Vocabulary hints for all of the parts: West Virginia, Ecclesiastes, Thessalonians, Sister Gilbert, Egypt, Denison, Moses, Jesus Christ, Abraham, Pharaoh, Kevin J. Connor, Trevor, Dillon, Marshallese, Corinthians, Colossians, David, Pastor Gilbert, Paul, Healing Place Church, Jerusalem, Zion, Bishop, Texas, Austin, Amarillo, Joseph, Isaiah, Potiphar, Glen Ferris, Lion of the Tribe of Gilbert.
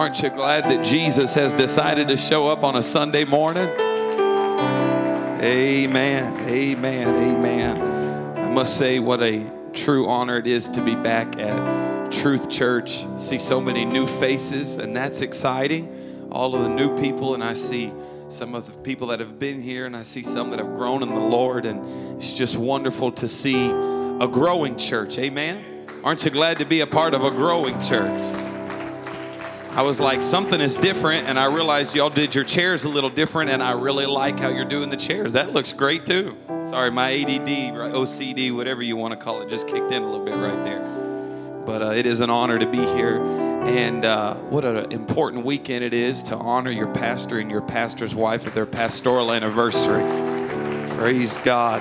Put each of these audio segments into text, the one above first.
Aren't you glad that Jesus has decided to show up on a Sunday morning? Amen, amen, amen. I must say what a true honor it is to be back at Truth Church. See so many new faces, and that's exciting. All of the new people, and I see some of the people that have been here, and I see some that have grown in the Lord, and it's just wonderful to see a growing church. Amen? Aren't you glad to be a part of a growing church? I was like, something is different, and I realized y'all did your chairs a little different, and I really like how you're doing the chairs. That looks great, too. Sorry, my ADD, OCD, whatever you want to call it, just kicked in a little bit right there. But it is an honor to be here, and what an important weekend it is to honor your pastor and your pastor's wife at their pastoral anniversary. Praise God.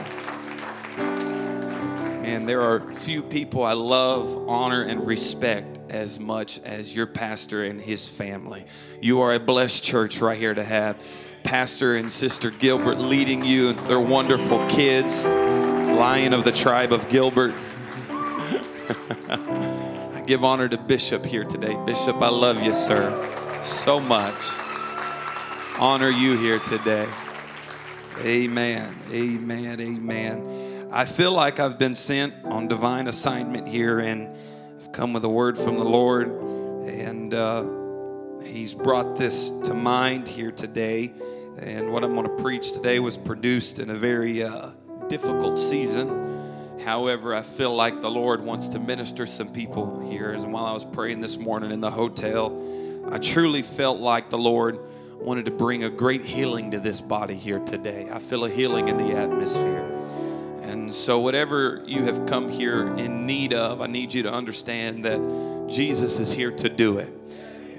And there are few people I love, honor, and respect as much as your pastor and his family. You are a blessed church right here to have Pastor and Sister Gilbert leading you and their wonderful kids, Lion of the Tribe of Gilbert. I give honor to Bishop here today. Bishop, I love you, sir, so much. Honor you here today. Amen, amen, amen. I feel like I've been sent on divine assignment here, and come with a word from the Lord, and he's brought this to mind here today. And what I'm going to preach today was produced in a very difficult season. However, I feel like the Lord wants to minister some people here. And while I was praying this morning in the hotel, I truly felt like the Lord wanted to bring a great healing to this body here today. I feel a healing in the atmosphere. And so whatever you have come here in need of, I need you to understand that Jesus is here to do it.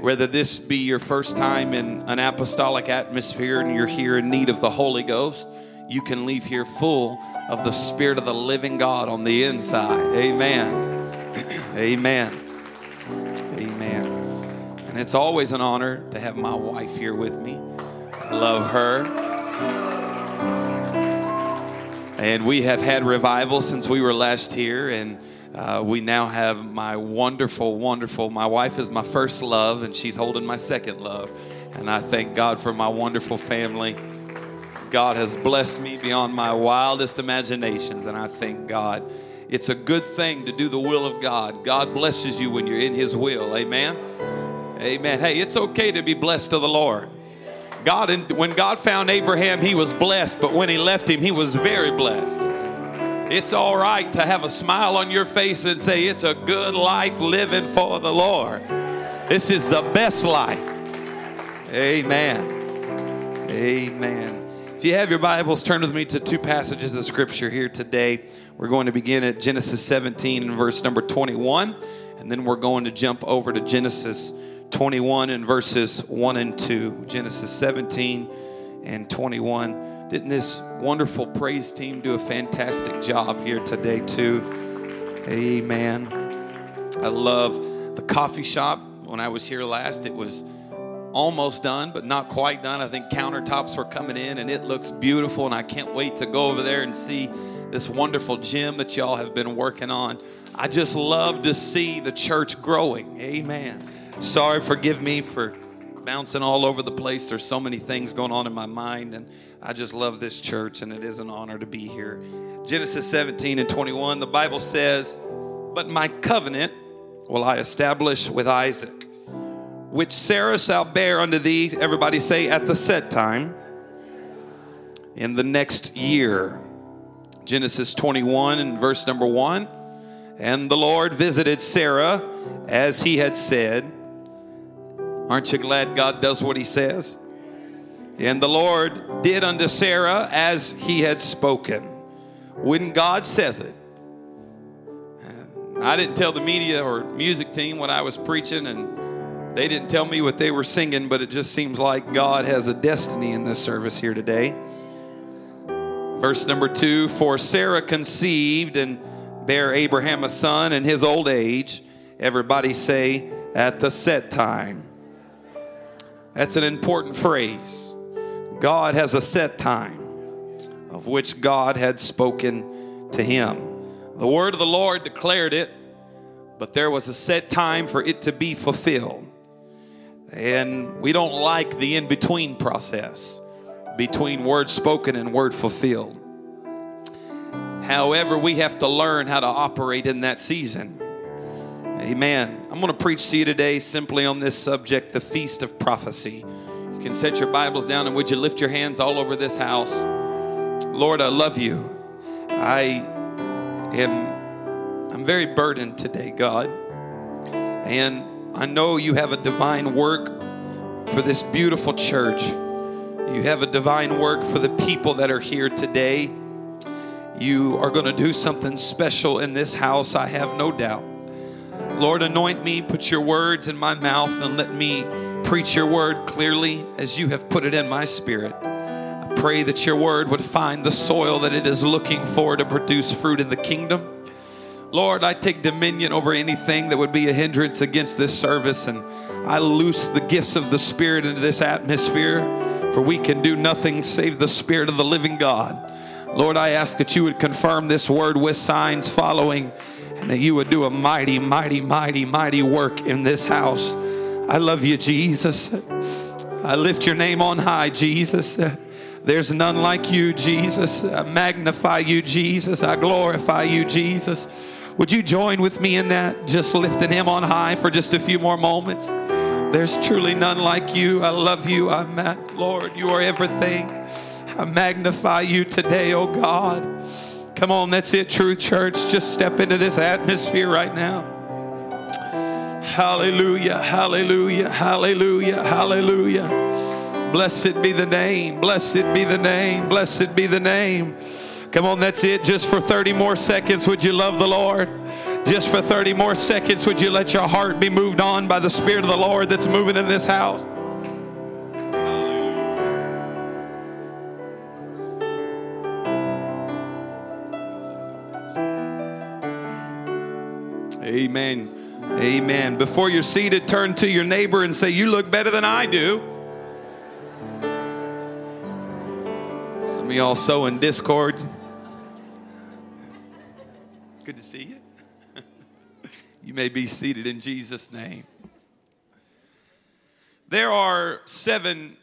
Whether this be your first time in an apostolic atmosphere and you're here in need of the Holy Ghost, you can leave here full of the Spirit of the living God on the inside. Amen. Amen. Amen. And it's always an honor to have my wife here with me. I love her. And we have had revival since we were last here, and we now have my wonderful, wonderful, my wife is my first love, and she's holding my second love. And I thank God for my wonderful family. God has blessed me beyond my wildest imaginations, and I thank God. It's a good thing to do the will of God. God blesses you when you're in His will. Amen? Amen. Hey, it's okay to be blessed of the Lord. God, when God found Abraham, he was blessed, but when he left him, he was very blessed. It's all right to have a smile on your face and say, it's a good life living for the Lord. This is the best life. Amen. Amen. If you have your Bibles, turn with me to two passages of Scripture here today. We're going to begin at Genesis 17 and verse number 21, and then we're going to jump over to Genesis 21 and verses 1 and 2. Genesis 17 and 21. Didn't this wonderful praise team do a fantastic job here today too? Amen. I love the coffee shop. When I was here last, it was almost done, but not quite done. I think countertops were coming in, and it looks beautiful, and I can't wait to go over there and see this wonderful gym that y'all have been working on. I just love to see the church growing. Amen. Sorry, forgive me for bouncing all over the place. There's so many things going on in my mind, and I just love this church, and it is an honor to be here. Genesis 17 and 21, the Bible says, "But my covenant will I establish with Isaac, which Sarah shall bear unto thee," everybody say, "at the set time, in the next year." Genesis 21 and verse number 1, "And the Lord visited Sarah as he had said." Aren't you glad God does what he says? "And the Lord did unto Sarah as he had spoken." When God says it. I didn't tell the media or music team what I was preaching, and they didn't tell me what they were singing, but it just seems like God has a destiny in this service here today. Verse number 2, "For Sarah conceived and bare Abraham a son in his old age." Everybody say, "at the set time." That's an important phrase. God has a set time of which God had spoken to him. The word of the Lord declared it, but there was a set time for it to be fulfilled. And we don't like the in-between process between word spoken and word fulfilled. However, we have to learn how to operate in that season. Amen. I'm going to preach to you today simply on this subject, the Feast of Prophecy. You can set your Bibles down, and would you lift your hands all over this house? Lord, I love you. I'm very burdened today, God. And I know you have a divine work for this beautiful church. You have a divine work for the people that are here today. You are going to do something special in this house, I have no doubt. Lord, anoint me, put your words in my mouth, and let me preach your word clearly as you have put it in my spirit. I pray that your word would find the soil that it is looking for to produce fruit in the kingdom. Lord, I take dominion over anything that would be a hindrance against this service, and I loose the gifts of the Spirit into this atmosphere, for we can do nothing save the Spirit of the living God. Lord, I ask that you would confirm this word with signs following, and that you would do a mighty, mighty, mighty, mighty work in this house. I love you, Jesus. I lift your name on high, Jesus. There's none like you, Jesus. I magnify you, Jesus. I glorify you, Jesus. Would you join with me in that? Just lifting him on high for just a few more moments. There's truly none like you. I love you. Lord, you are everything. I magnify you today, oh God. Come on, that's it, Truth Church. Just step into this atmosphere right now. Hallelujah, hallelujah, hallelujah, hallelujah. Blessed be the name. Blessed be the name. Blessed be the name. Come on, that's it. Just for 30 more seconds, would you love the Lord? Just for 30 more seconds, would you let your heart be moved on by the Spirit of the Lord that's moving in this house? Hallelujah. Amen. Amen. Before you're seated, turn to your neighbor and say, "You look better than I do." Some of y'all sowing discord. Good to see you. You may be seated in Jesus' name. There are 7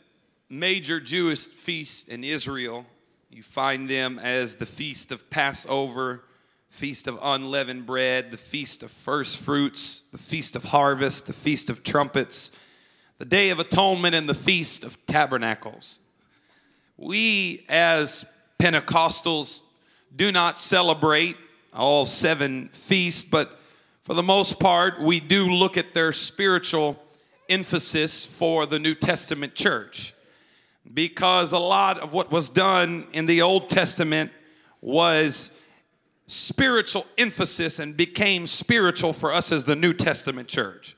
major Jewish feasts in Israel. You find them as the Feast of Passover, Feast of Unleavened Bread, the Feast of First Fruits, the Feast of Harvest, the Feast of Trumpets, the Day of Atonement, and the Feast of Tabernacles. We as Pentecostals do not celebrate all 7 feasts, but for the most part, we do look at their spiritual emphasis for the New Testament church, because a lot of what was done in the Old Testament was spiritual emphasis and became spiritual for us as the New Testament church.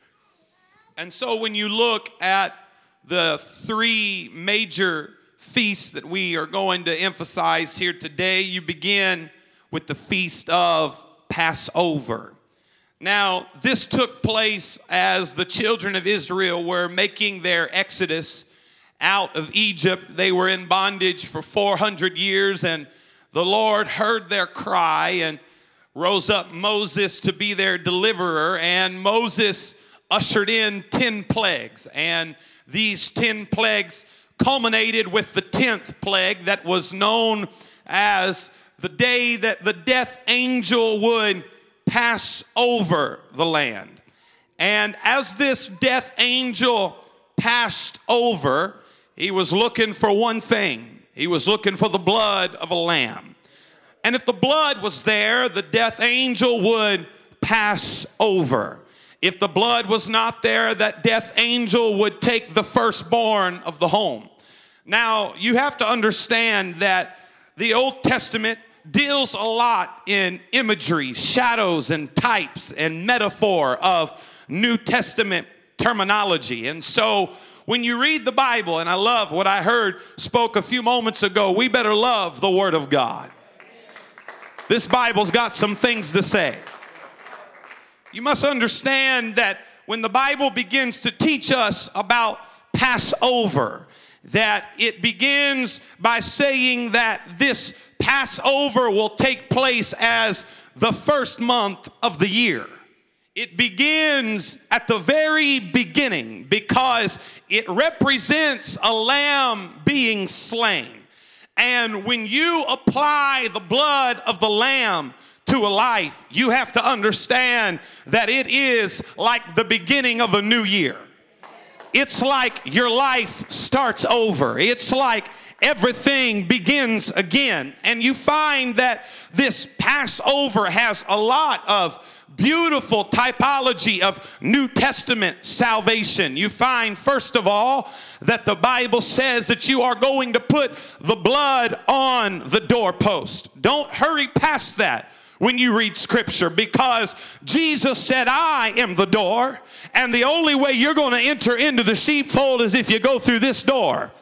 And so when you look at the 3 major feasts that we are going to emphasize here today, you begin with the Feast of Passover. Now, this took place as the children of Israel were making their exodus out of Egypt. They were in bondage for 400 years, and the Lord heard their cry and rose up Moses to be their deliverer, and Moses ushered in 10 plagues, and these 10 plagues culminated with the 10th plague that was known as the day that the death angel would pass over the land. And as this death angel passed over, he was looking for one thing. He was looking for the blood of a lamb. And if the blood was there, the death angel would pass over. If the blood was not there, that death angel would take the firstborn of the home. Now, you have to understand that the Old Testament deals a lot in imagery, shadows, and types and metaphor of New Testament terminology. And so when you read the Bible, and I love what I heard spoke a few moments ago, we better love the Word of God. This Bible's got some things to say. You must understand that when the Bible begins to teach us about Passover, that it begins by saying that this Passover will take place as the first month of the year. It begins at the very beginning because it represents a lamb being slain. And when you apply the blood of the lamb to a life, you have to understand that it is like the beginning of a new year. It's like your life starts over. It's like everything begins again. And you find that this Passover has a lot of beautiful typology of New Testament salvation. You find, first of all, that the Bible says that you are going to put the blood on the doorpost. Don't hurry past that when you read Scripture, because Jesus said, I am the door, and the only way you're going to enter into the sheepfold is if you go through this door.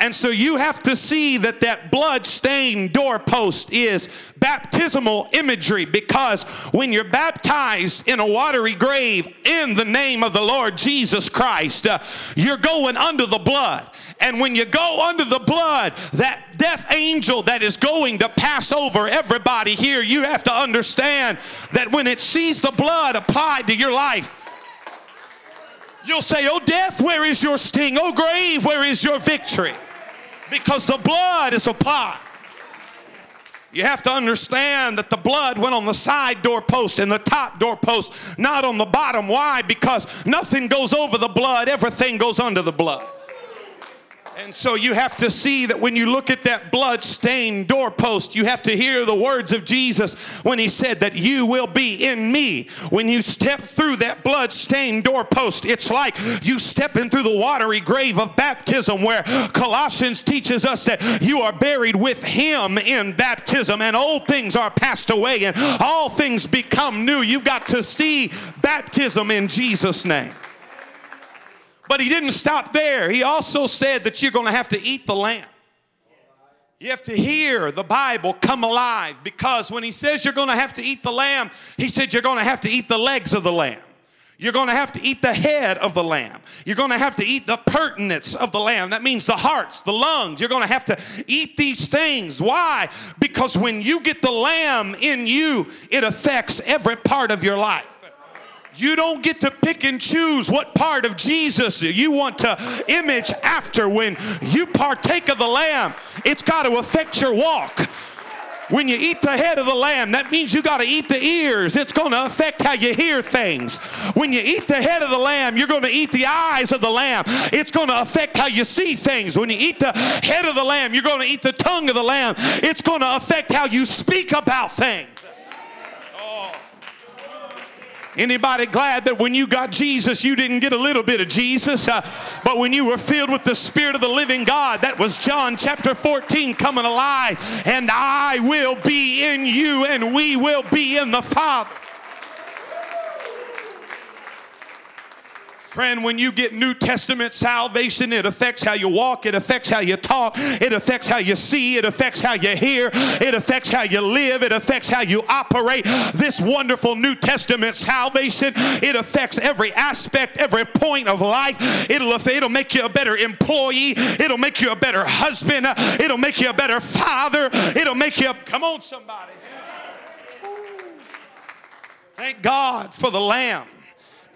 And so you have to see that that blood-stained doorpost is baptismal imagery, because when you're baptized in a watery grave in the name of the Lord Jesus Christ, you're going under the blood. And when you go under the blood, that death angel that is going to pass over everybody here, you have to understand that when it sees the blood applied to your life, you'll say, oh, death, where is your sting? Oh, grave, where is your victory? Because the blood is applied. You have to understand that the blood went on the side doorpost and the top doorpost, not on the bottom. Why? Because nothing goes over the blood. Everything goes under the blood. And so you have to see that when you look at that blood-stained doorpost, you have to hear the words of Jesus when he said that you will be in me. When you step through that blood-stained doorpost, it's like you stepping through the watery grave of baptism, where Colossians teaches us that you are buried with him in baptism, and old things are passed away and all things become new. You've got to see baptism in Jesus' name. But he didn't stop there. He also said that you're going to have to eat the lamb. You have to hear the Bible come alive, because when he says you're going to have to eat the lamb, he said you're going to have to eat the legs of the lamb. You're going to have to eat the head of the lamb. You're going to have to eat the pertinence of the lamb. That means the hearts, the lungs. You're going to have to eat these things. Why? Because when you get the lamb in you, it affects every part of your life. You don't get to pick and choose what part of Jesus you want to image after. When you partake of the lamb, it's got to affect your walk. When you eat the head of the lamb, that means you got to eat the ears. It's going to affect how you hear things. When you eat the head of the lamb, you're going to eat the eyes of the lamb. It's going to affect how you see things. When you eat the head of the lamb, you're going to eat the tongue of the lamb. It's going to affect how you speak about things. Anybody glad that when you got Jesus, you didn't get a little bit of Jesus? But when you were filled with the Spirit of the living God, that was John chapter 14 coming alive. And I will be in you, and we will be in the Father. Friend, when you get New Testament salvation, it affects how you walk, it affects how you talk, it affects how you see, it affects how you hear, it affects how you live, it affects how you operate. This wonderful New Testament salvation, it affects every aspect, every point of life. It'll make you a better employee. It'll make you a better husband. It'll make you a better father. It'll make you come on, somebody. Thank God for the Lamb.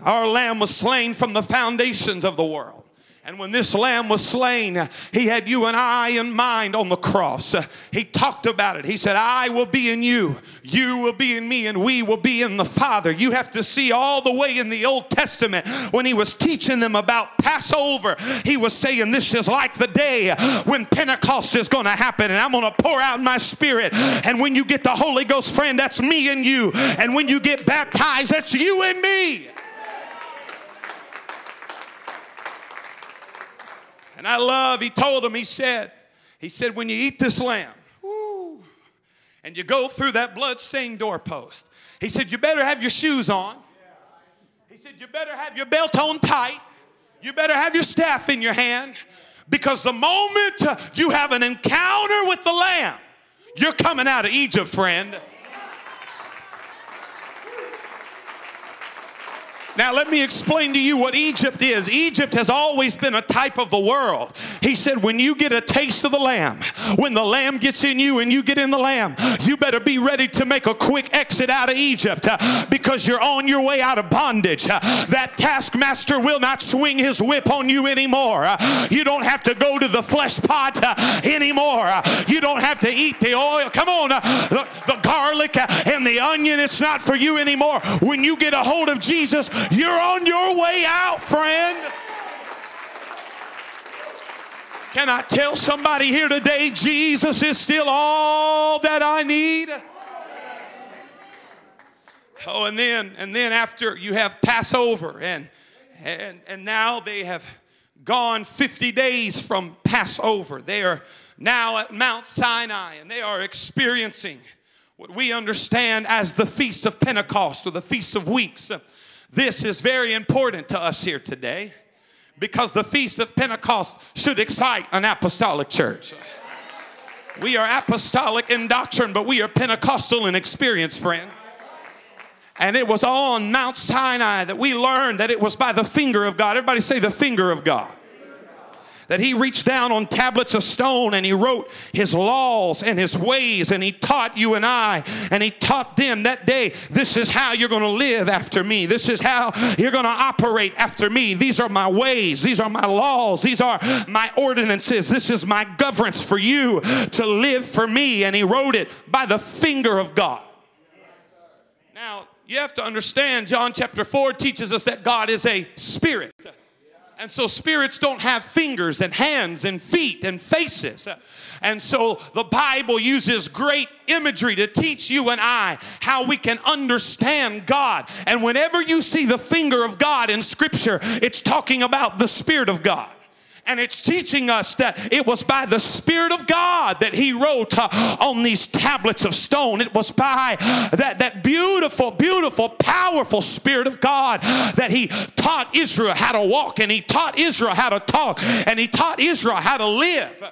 Our lamb was slain from the foundations of the world. And when this lamb was slain, he had you and I in mind on the cross. He talked about it. He said, I will be in you, you will be in me, and we will be in the Father. You have to see all the way in the Old Testament when he was teaching them about Passover. He was saying this is like the day when Pentecost is going to happen, and I'm going to pour out my Spirit. And when you get the Holy Ghost, friend, that's me and you. And when you get baptized, that's you and me. And I love, he told him, he said, when you eat this lamb, woo, and you go through that blood-stained doorpost, he said, you better have your shoes on. He said, you better have your belt on tight. You better have your staff in your hand. Because the moment you have an encounter with the lamb, you're coming out of Egypt, friend. Now let me explain to you what Egypt is. Egypt has always been a type of the world. He said, when you get a taste of the lamb, when the lamb gets in you and you get in the lamb, you better be ready to make a quick exit out of Egypt because you're on your way out of bondage. That taskmaster will not swing his whip on you anymore. You don't have to go to the flesh pot anymore. You don't have to eat the oil. Come on, the garlic and the onion, it's not for you anymore. When you get a hold of Jesus, you're on your way out, friend. Can I tell somebody here today, Jesus is still all that I need? Oh, and then after you have Passover, and now they have gone 50 days from Passover. They are now at Mount Sinai, and they are experiencing what we understand as the Feast of Pentecost or the Feast of Weeks. This is very important to us here today because the Feast of Pentecost should excite an apostolic church. We are apostolic in doctrine, but we are Pentecostal in experience, friend. And it was on Mount Sinai that we learned that it was by the finger of God. Everybody say the finger of God. That he reached down on tablets of stone and he wrote his laws and his ways, and he taught you and I, and he taught them that day, this is how you're going to live after me. This is how you're going to operate after me. These are my ways. These are my laws. These are my ordinances. This is my governance for you to live for me. And he wrote it by the finger of God. Now, you have to understand, John chapter 4 teaches us that God is a spirit. And so spirits don't have fingers and hands and feet and faces. And so the Bible uses great imagery to teach you and I how we can understand God. And whenever you see the finger of God in Scripture, it's talking about the Spirit of God. And it's teaching us that it was by the Spirit of God that he wrote on these tablets of stone. It was by that beautiful, beautiful, powerful Spirit of God that he taught Israel how to walk, and he taught Israel how to talk, and he taught Israel how to live.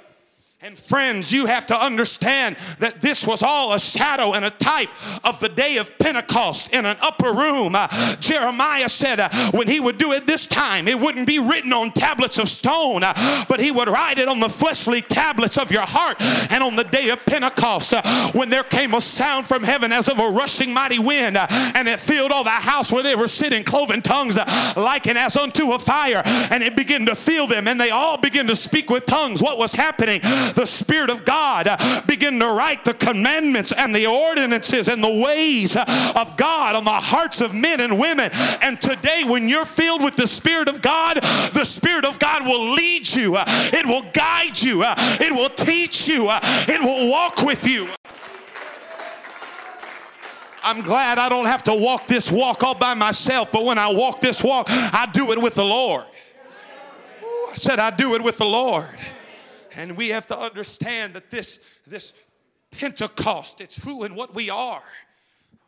And friends, you have to understand that this was all a shadow and a type of the day of Pentecost in an upper room. Jeremiah said when he would do it this time, it wouldn't be written on tablets of stone, but he would write it on the fleshly tablets of your heart. And on the day of Pentecost, when there came a sound from heaven as of a rushing mighty wind, and it filled all the house where they were sitting, cloven tongues likened as unto a fire, and it began to fill them, and they all began to speak with tongues. What was happening? The Spirit of God began to write the commandments and the ordinances and the ways of God on the hearts of men and women. And today, when you're filled with the Spirit of God, the Spirit of God will lead you. It will guide you. It will teach you. It will walk with you. I'm glad I don't have to walk this walk all by myself, but when I walk this walk, I do it with the Lord. Ooh, I said I do it with the Lord. And we have to understand that this Pentecost, it's who and what we are.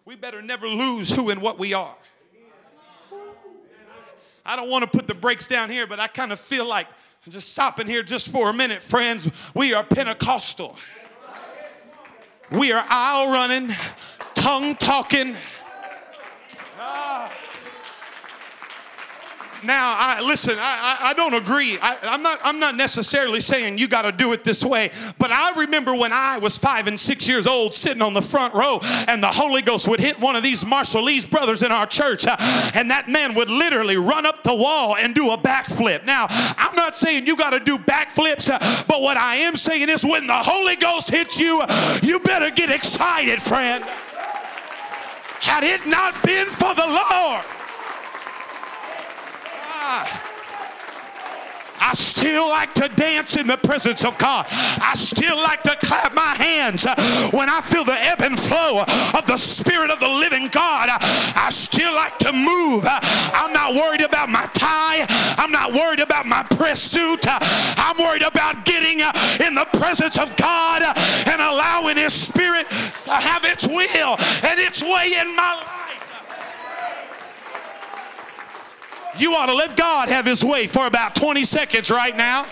We better never lose who and what we are. I don't want to put the brakes down here, but I kind of feel like I'm just stopping here just for a minute, friends. We are Pentecostal. We are aisle running, tongue talking. Now, I don't agree. I'm not necessarily saying you got to do it this way, but I remember when I was 5 and 6 years old sitting on the front row, and the Holy Ghost would hit one of these Marshallese brothers in our church, and that man would literally run up the wall and do a backflip. Now, I'm not saying you got to do backflips, but what I am saying is when the Holy Ghost hits you, you better get excited, friend. Had it not been for the Lord, I still like to dance in the presence of God. I still like to clap my hands when I feel the ebb and flow of the Spirit of the living God. I still like to move. I'm not worried about my tie. I'm not worried about my press suit. I'm worried about getting in the presence of God and allowing His Spirit to have its will and its way in my life. You ought to let God have his way for about 20 seconds right now.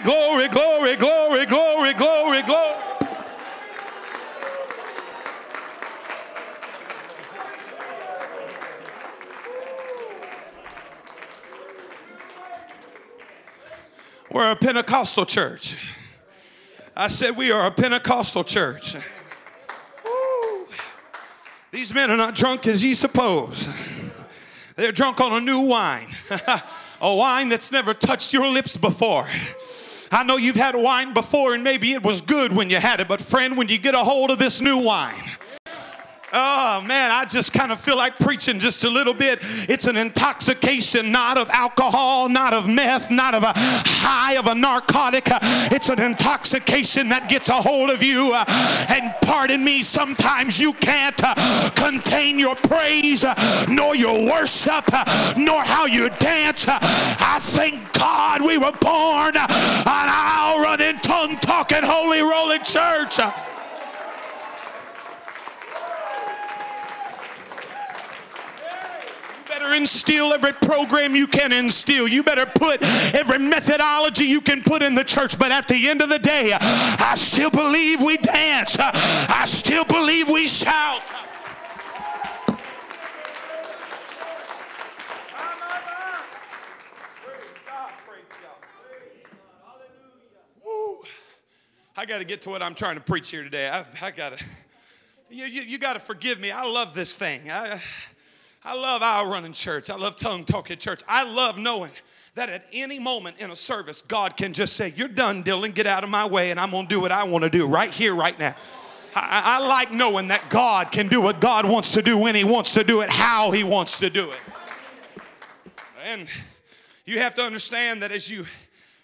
glory, glory, glory, glory, glory, glory, glory. We're a Pentecostal church. I said we are a Pentecostal church. Woo. These men are not drunk as ye suppose. They're drunk on a new wine. A wine that's never touched your lips before. I know you've had wine before and maybe it was good when you had it, but friend, when you get a hold of this new wine, oh man, I just kind of feel like preaching just a little bit. It's an intoxication, not of alcohol, not of meth, not of a high of a narcotic. It's an intoxication that gets a hold of you. And pardon me, sometimes you can't contain your praise, nor your worship, nor how you dance. I thank God we were born an aisle running, tongue talking, holy rolling church. You better instill every program you can instill. You better put every methodology you can put in the church. But at the end of the day, I still believe we dance. I still believe we shout. Woo. I got to get to what I'm trying to preach here today. I got to. You got to forgive me. I love this thing. I love aisle running church. I love tongue talking church. I love knowing that at any moment in a service, God can just say, "You're done, Dillon. Get out of my way, and I'm going to do what I want to do right here, right now." I like knowing that God can do what God wants to do, when He wants to do it, how He wants to do it. And you have to understand that as you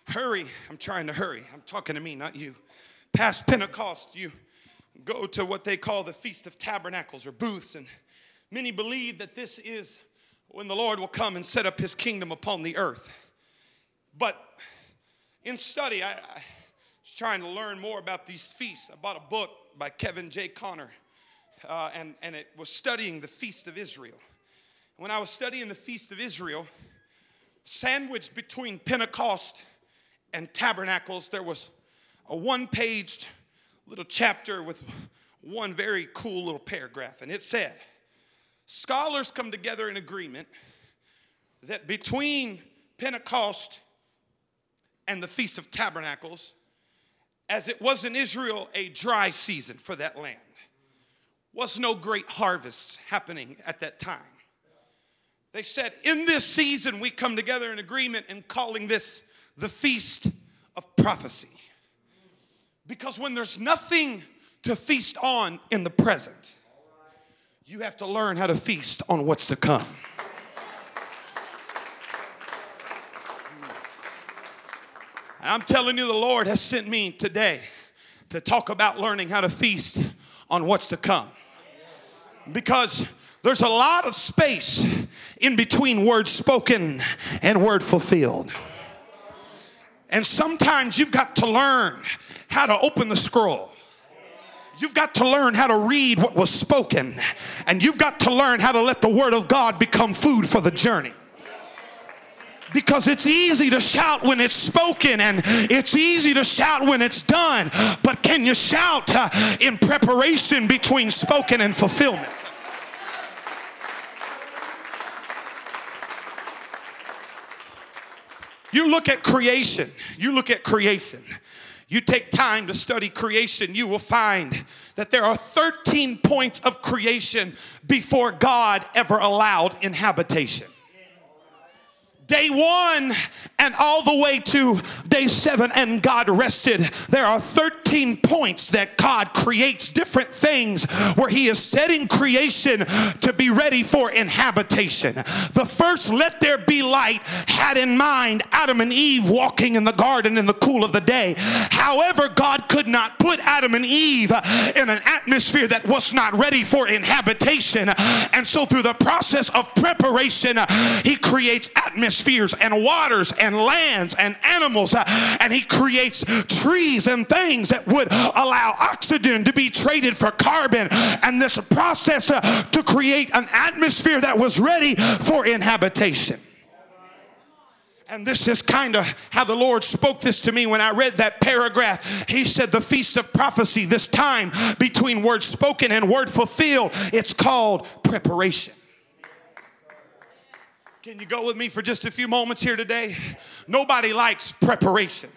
hurry, I'm trying to hurry. I'm talking to me, not you. Past Pentecost, you go to what they call the Feast of Tabernacles or booths, and many believe that this is when the Lord will come and set up His kingdom upon the earth. But in study, I was trying to learn more about these feasts. I bought a book by Kevin J. Connor, and it was studying the Feast of Israel. When I was studying the Feast of Israel, sandwiched between Pentecost and Tabernacles, there was a one-page little chapter with one very cool little paragraph, and it said, scholars come together in agreement that between Pentecost and the Feast of Tabernacles, as it was in Israel a dry season for that land, was no great harvest happening at that time. They said, in this season we come together in agreement and calling this the Feast of Prophecy. Because when there's nothing to feast on in the present, you have to learn how to feast on what's to come. And I'm telling you, the Lord has sent me today to talk about learning how to feast on what's to come. Because there's a lot of space in between word spoken and word fulfilled. And sometimes you've got to learn how to open the scroll. You've got to learn how to read what was spoken, and you've got to learn how to let the Word of God become food for the journey. Because it's easy to shout when it's spoken, and it's easy to shout when it's done, but can you shout in preparation between spoken and fulfillment? You look at creation. You look at creation. You take time to study creation, you will find that there are 13 points of creation before God ever allowed inhabitation. Day one and all the way to day seven, and God rested. There are 13 points that God creates different things where He is setting creation to be ready for inhabitation. The first, let there be light, had in mind Adam and Eve walking in the garden in the cool of the day. However, God could not put Adam and Eve in an atmosphere that was not ready for inhabitation. And so through the process of preparation, He creates atmosphere. Spheres and waters and lands and animals, and He creates trees and things that would allow oxygen to be traded for carbon, and this process to create an atmosphere that was ready for inhabitation. And this is kind of how the Lord spoke this to me when I read that paragraph. He said the feast of prophecy, this time between word spoken and word fulfilled, it's called preparation. Can you go with me for just a few moments here today? Nobody likes preparation.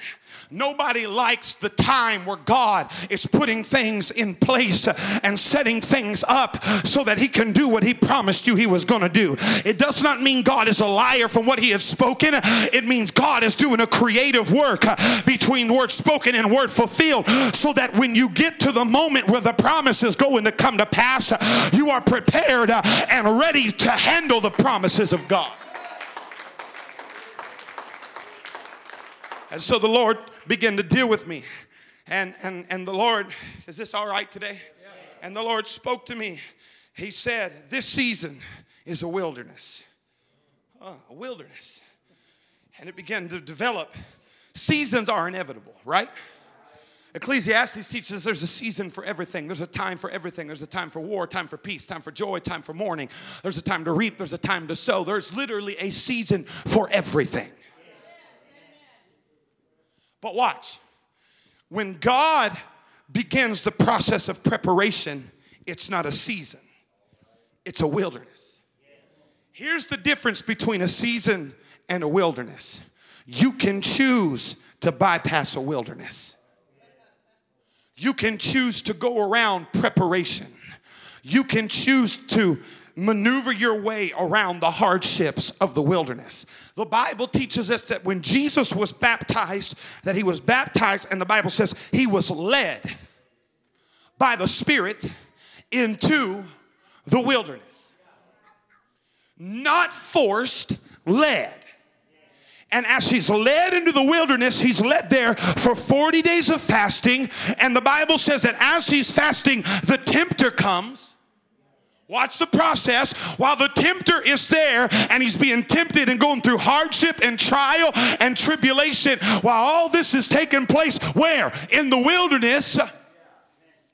Nobody likes the time where God is putting things in place and setting things up so that he can do what he promised you he was going to do. It does not mean God is a liar from what he has spoken. It means God is doing a creative work between word spoken and word fulfilled so that when you get to the moment where the promise is going to come to pass, you are prepared and ready to handle the promises of God. And so the Lord began to deal with me. And the Lord, is this all right today? Yeah. And the Lord spoke to me. He said, this season is a wilderness. A wilderness. And it began to develop. Seasons are inevitable, right? Ecclesiastes teaches there's a season for everything. There's a time for everything. There's a time for war, time for peace, time for joy, time for mourning. There's a time to reap. There's a time to sow. There's literally a season for everything. But watch, when God begins the process of preparation, it's not a season, it's a wilderness. Here's the difference between a season and a wilderness. You can choose to bypass a wilderness. You can choose to go around preparation. You can choose to maneuver your way around the hardships of the wilderness. The Bible teaches us that when Jesus was baptized, that he was baptized, and the Bible says he was led by the Spirit into the wilderness. Not forced, led. And as he's led into the wilderness, he's led there for 40 days of fasting. And the Bible says that as he's fasting, the tempter comes. Watch the process while the tempter is there and he's being tempted and going through hardship and trial and tribulation. While all this is taking place, where? In the wilderness.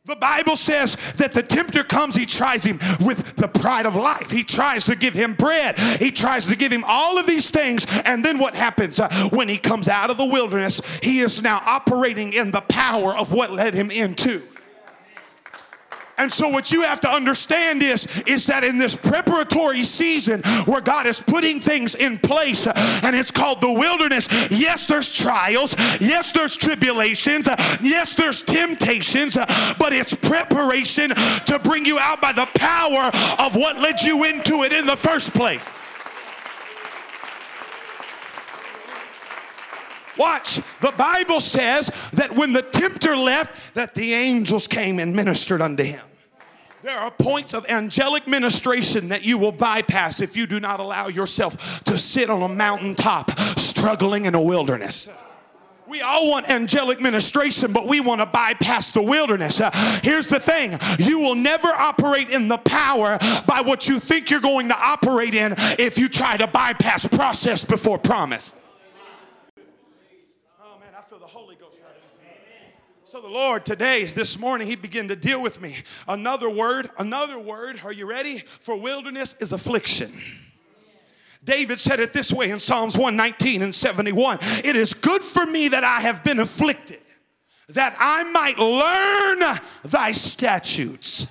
The Bible says that the tempter comes, he tries him with the pride of life. He tries to give him bread. He tries to give him all of these things. And then what happens? When he comes out of the wilderness, he is now operating in the power of what led him into. And so what you have to understand is that in this preparatory season where God is putting things in place, and it's called the wilderness, yes, there's trials, yes, there's tribulations, yes, there's temptations, but it's preparation to bring you out by the power of what led you into it in the first place. Watch, the Bible says that when the tempter left, that the angels came and ministered unto him. There are points of angelic ministration that you will bypass if you do not allow yourself to sit on a mountaintop struggling in a wilderness. We all want angelic ministration, but we want to bypass the wilderness. Here's the thing. You will never operate in the power by what you think you're going to operate in if you try to bypass process before promise. So the Lord today, this morning, he began to deal with me. Another word, are you ready? For wilderness is affliction. David said it this way in Psalms 119 and 71. It is good for me that I have been afflicted, that I might learn thy statutes.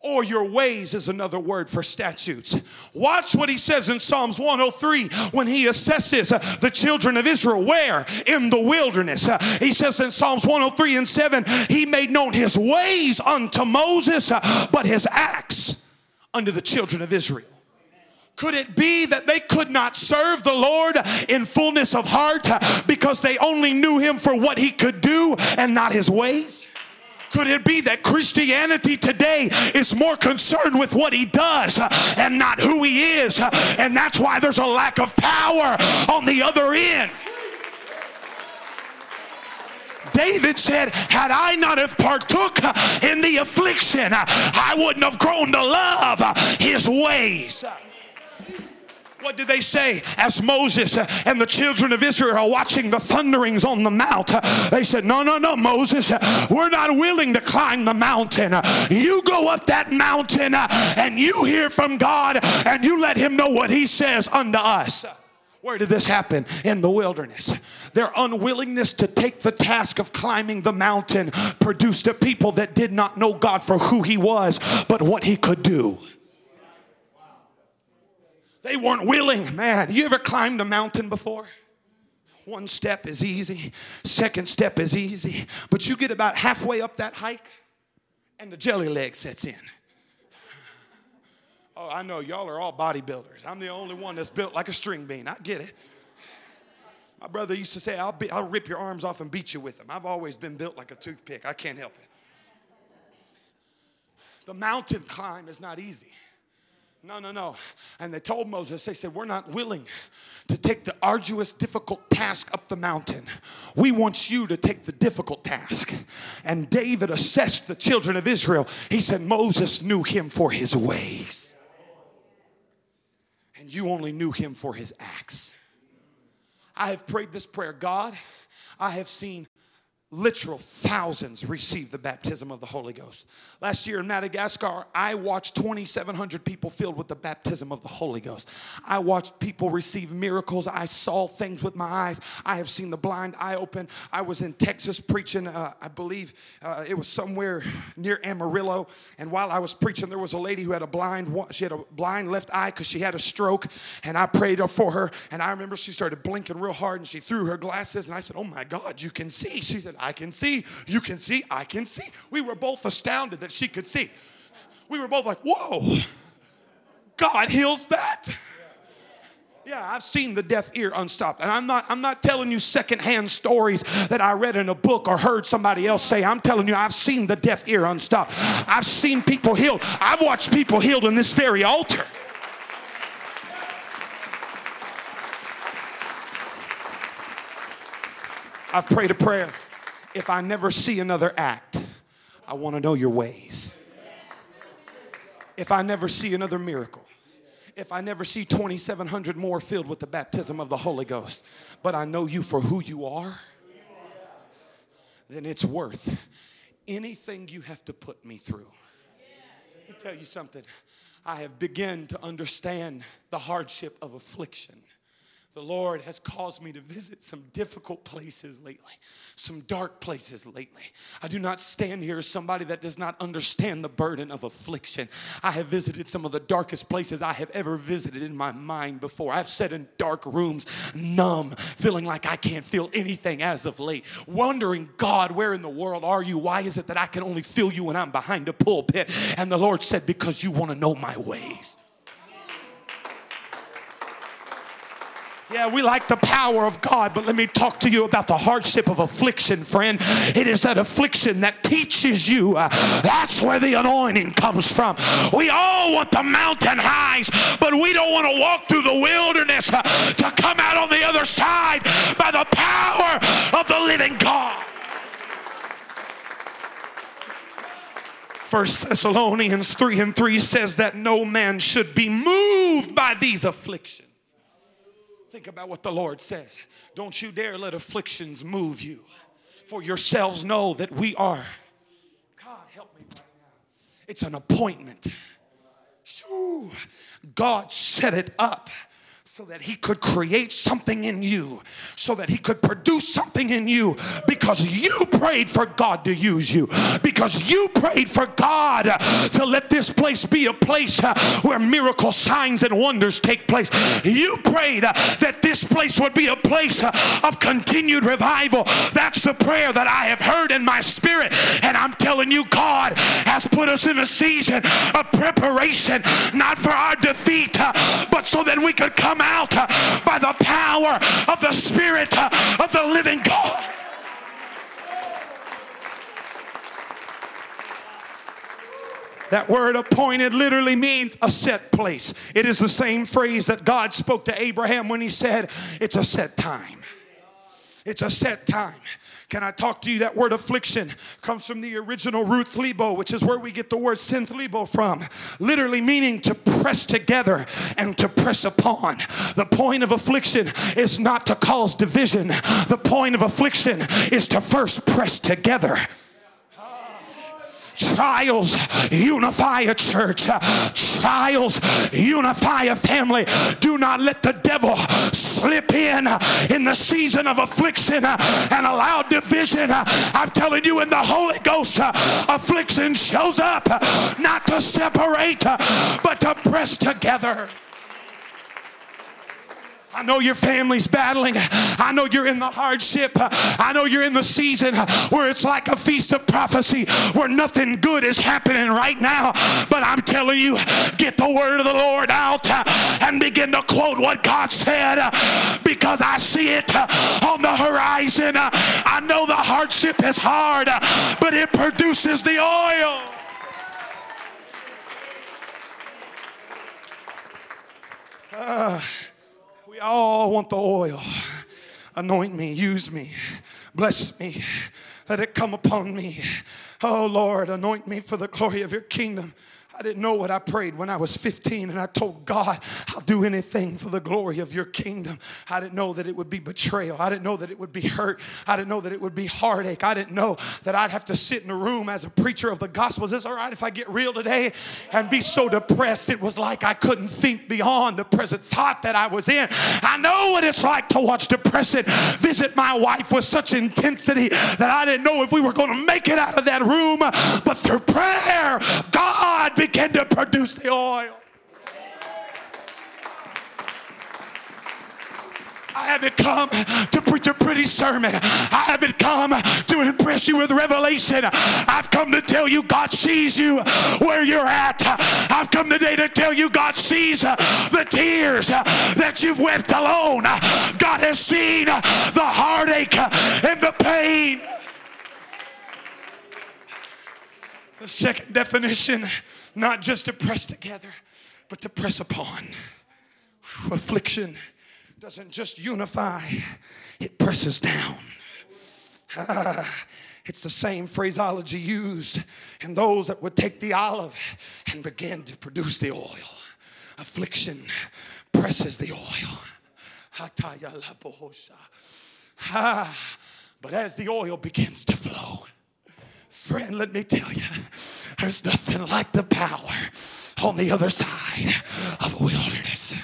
Or your ways is another word for statutes. Watch what he says in Psalms 103 when he assesses the children of Israel. Where? In the wilderness. He says in Psalms 103 and 7, he made known his ways unto Moses, but his acts unto the children of Israel. Could it be that they could not serve the Lord in fullness of heart because they only knew him for what he could do and not his ways? Could it be that Christianity today is more concerned with what he does and not who he is? And that's why there's a lack of power on the other end. David said, had I not have partook in the affliction, I wouldn't have grown to love his ways. What did they say as Moses and the children of Israel are watching the thunderings on the mount? They said, no, Moses, we're not willing to climb the mountain. You go up that mountain and you hear from God and you let him know what he says unto us. Where did this happen? In the wilderness. Their unwillingness to take the task of climbing the mountain produced a people that did not know God for who he was, but what he could do. They weren't willing, man. You ever climbed a mountain before? One step is easy. Second step is easy. But you get about halfway up that hike and the jelly leg sets in. Oh, I know y'all are all bodybuilders. I'm the only one that's built like a string bean. I get it. My brother used to say, I'll rip your arms off and beat you with them. I've always been built like a toothpick. I can't help it. The mountain climb is not easy. No. And they told Moses, they said, we're not willing to take the arduous, difficult task up the mountain. We want you to take the difficult task. And David assessed the children of Israel. He said, Moses knew him for his ways. And you only knew him for his acts. I have prayed this prayer. God, I have seen literal thousands received the baptism of the Holy Ghost. Last year in Madagascar, I watched 2,700 people filled with the baptism of the Holy Ghost. I watched people receive miracles. I saw things with my eyes. I have seen the blind eye open. I was in Texas preaching, I believe it was somewhere near Amarillo. And while I was preaching, there was a lady who had a blind left eye because she had a stroke. And I prayed for her. And I remember she started blinking real hard and she threw her glasses. And I said, oh my God, you can see. She said, I can see, you can see, I can see. We were both astounded that she could see. We were both like, whoa, God heals that. Yeah, I've seen the deaf ear unstopped. And I'm not telling you secondhand stories that I read in a book or heard somebody else say. I'm telling you, I've seen the deaf ear unstopped. I've seen people healed. I've watched people healed in this very altar. I've prayed a prayer. If I never see another act, I want to know your ways. If I never see another miracle, if I never see 2,700 more filled with the baptism of the Holy Ghost, but I know you for who you are, then it's worth anything you have to put me through. Let me tell you something. I have begun to understand the hardship of affliction. The Lord has caused me to visit some difficult places lately, some dark places lately. I do not stand here as somebody that does not understand the burden of affliction. I have visited some of the darkest places I have ever visited in my mind before. I've sat in dark rooms, numb, feeling like I can't feel anything as of late, wondering, God, where in the world are you? Why is it that I can only feel you when I'm behind a pulpit? And the Lord said, because you want to know my ways. Yeah, we like the power of God, but let me talk to you about the hardship of affliction, friend. It is that affliction that teaches you. That's where the anointing comes from. We all want the mountain highs, but we don't want to walk through the wilderness to come out on the other side by the power of the living God. 1 Thessalonians 3:3 says that no man should be moved by these afflictions. Think about what the Lord says. Don't you dare let afflictions move you. For yourselves know that we are. God help me right now. It's an appointment. God set it up so that he could create something in you. So that he could produce something in you. Because you prayed for God to use you. Because you prayed for God to let this place be a place where miracles, signs, and wonders take place. You prayed that this place would be a place of continued revival. That's the prayer that I have heard in my spirit. And I'm telling you, God has put us in a season of preparation. Not for our defeat, but so that we could come out by the power of the Spirit of the living God. That word appointed literally means a set place. It is the same phrase that God spoke to Abraham when he said, it's a set time. It's a set time. Can I talk to you? That word affliction comes from the original root thlebo, which is where we get the word synthlebo from, literally meaning to press together and to press upon. The point of affliction is not to cause division. The point of affliction is to first press together. Trials unify a church. Trials unify a family. Do not let the devil slip in the season of affliction and allow division. I'm telling you, in the Holy Ghost, affliction shows up not to separate, but to press together. I know your family's battling. I know you're in the hardship. I know you're in the season where it's like a feast of prophecy, where nothing good is happening right now. But I'm telling you, get the word of the Lord out and begin to quote what God said, because I see it on the horizon. I know the hardship is hard, but it produces the oil. We all want the oil. Anoint me, use me, bless me, let it come upon me. Oh Lord, anoint me for the glory of your kingdom. I didn't know what I prayed when I was 15, and I told God, I'll do anything for the glory of your kingdom. I didn't know that it would be betrayal. I didn't know that it would be hurt. I didn't know that it would be heartache. I didn't know that I'd have to sit in a room as a preacher of the gospel. Is this all right if I get real today? And be so depressed, it was like I couldn't think beyond the present thought that I was in. I know what it's like to watch depression visit my wife with such intensity that I didn't know if we were going to make it out of that room. But through prayer, God begin to produce the oil. I haven't come to preach a pretty sermon. I haven't come to impress you with revelation. I've come to tell you God sees you where you're at. I've come today to tell you God sees the tears that you've wept alone. God has seen the heartache and the pain. The second definition: not just to press together, but to press upon. Affliction doesn't just unify, it presses down. It's the same phraseology used in those that would take the olive and begin to produce the oil. Affliction presses the oil. But as the oil begins to flow, friend, let me tell you, there's nothing like the power on the other side of the wilderness.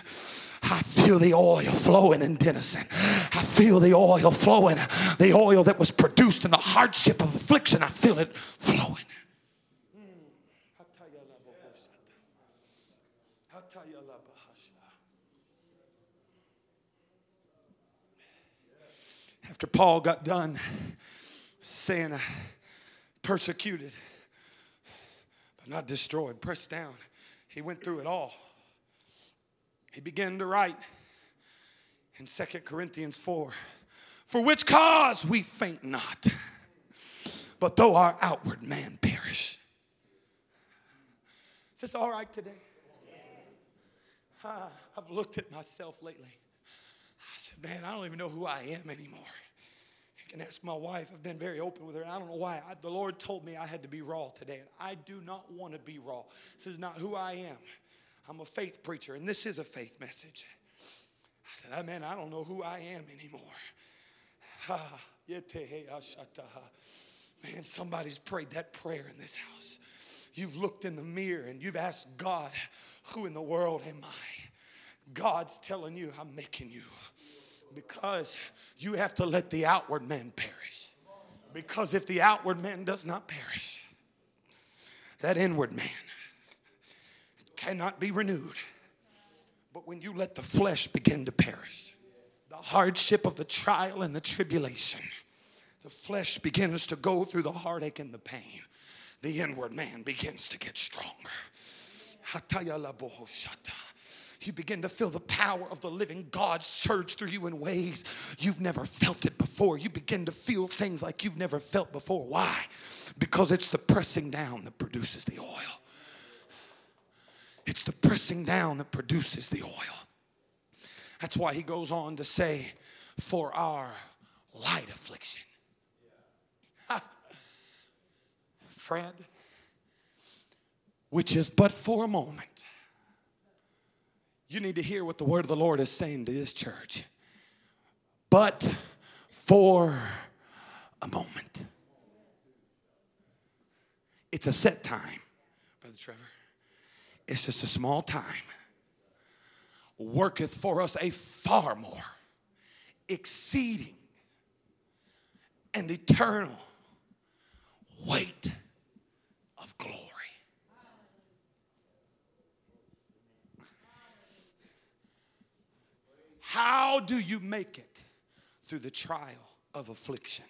I feel the oil flowing in Denison. I feel the oil flowing. The oil that was produced in the hardship of affliction, I feel it flowing. After Paul got done saying, persecuted, but not destroyed, pressed down, he went through it all. He began to write in 2 Corinthians 4, for which cause we faint not, but though our outward man perish. Is this all right today? I've looked at myself lately. I said, man, I don't even know who I am anymore. And that's my wife. I've been very open with her. And I don't know why. The Lord told me I had to be raw today. And I do not want to be raw. This is not who I am. I'm a faith preacher, and this is a faith message. I said, oh, man, I don't know who I am anymore. Man, somebody's prayed that prayer in this house. You've looked in the mirror, and you've asked God, who in the world am I? God's telling you, I'm making you. Because you have to let the outward man perish. Because if the outward man does not perish, that inward man cannot be renewed. But when you let the flesh begin to perish, the hardship of the trial and the tribulation, the flesh begins to go through the heartache and the pain. The inward man begins to get stronger. Hataya la bohoshata. You begin to feel the power of the living God surge through you in ways you've never felt it before. You begin to feel things like you've never felt before. Why? Because it's the pressing down that produces the oil. It's the pressing down that produces the oil. That's why he goes on to say, for our light affliction. Friend, which is but for a moment. You need to hear what the word of the Lord is saying to this church. But for a moment. It's a set time, Brother Trevor. It's just a small time. Worketh for us a far more exceeding and eternal weight of glory. How do you make it through the trial of affliction?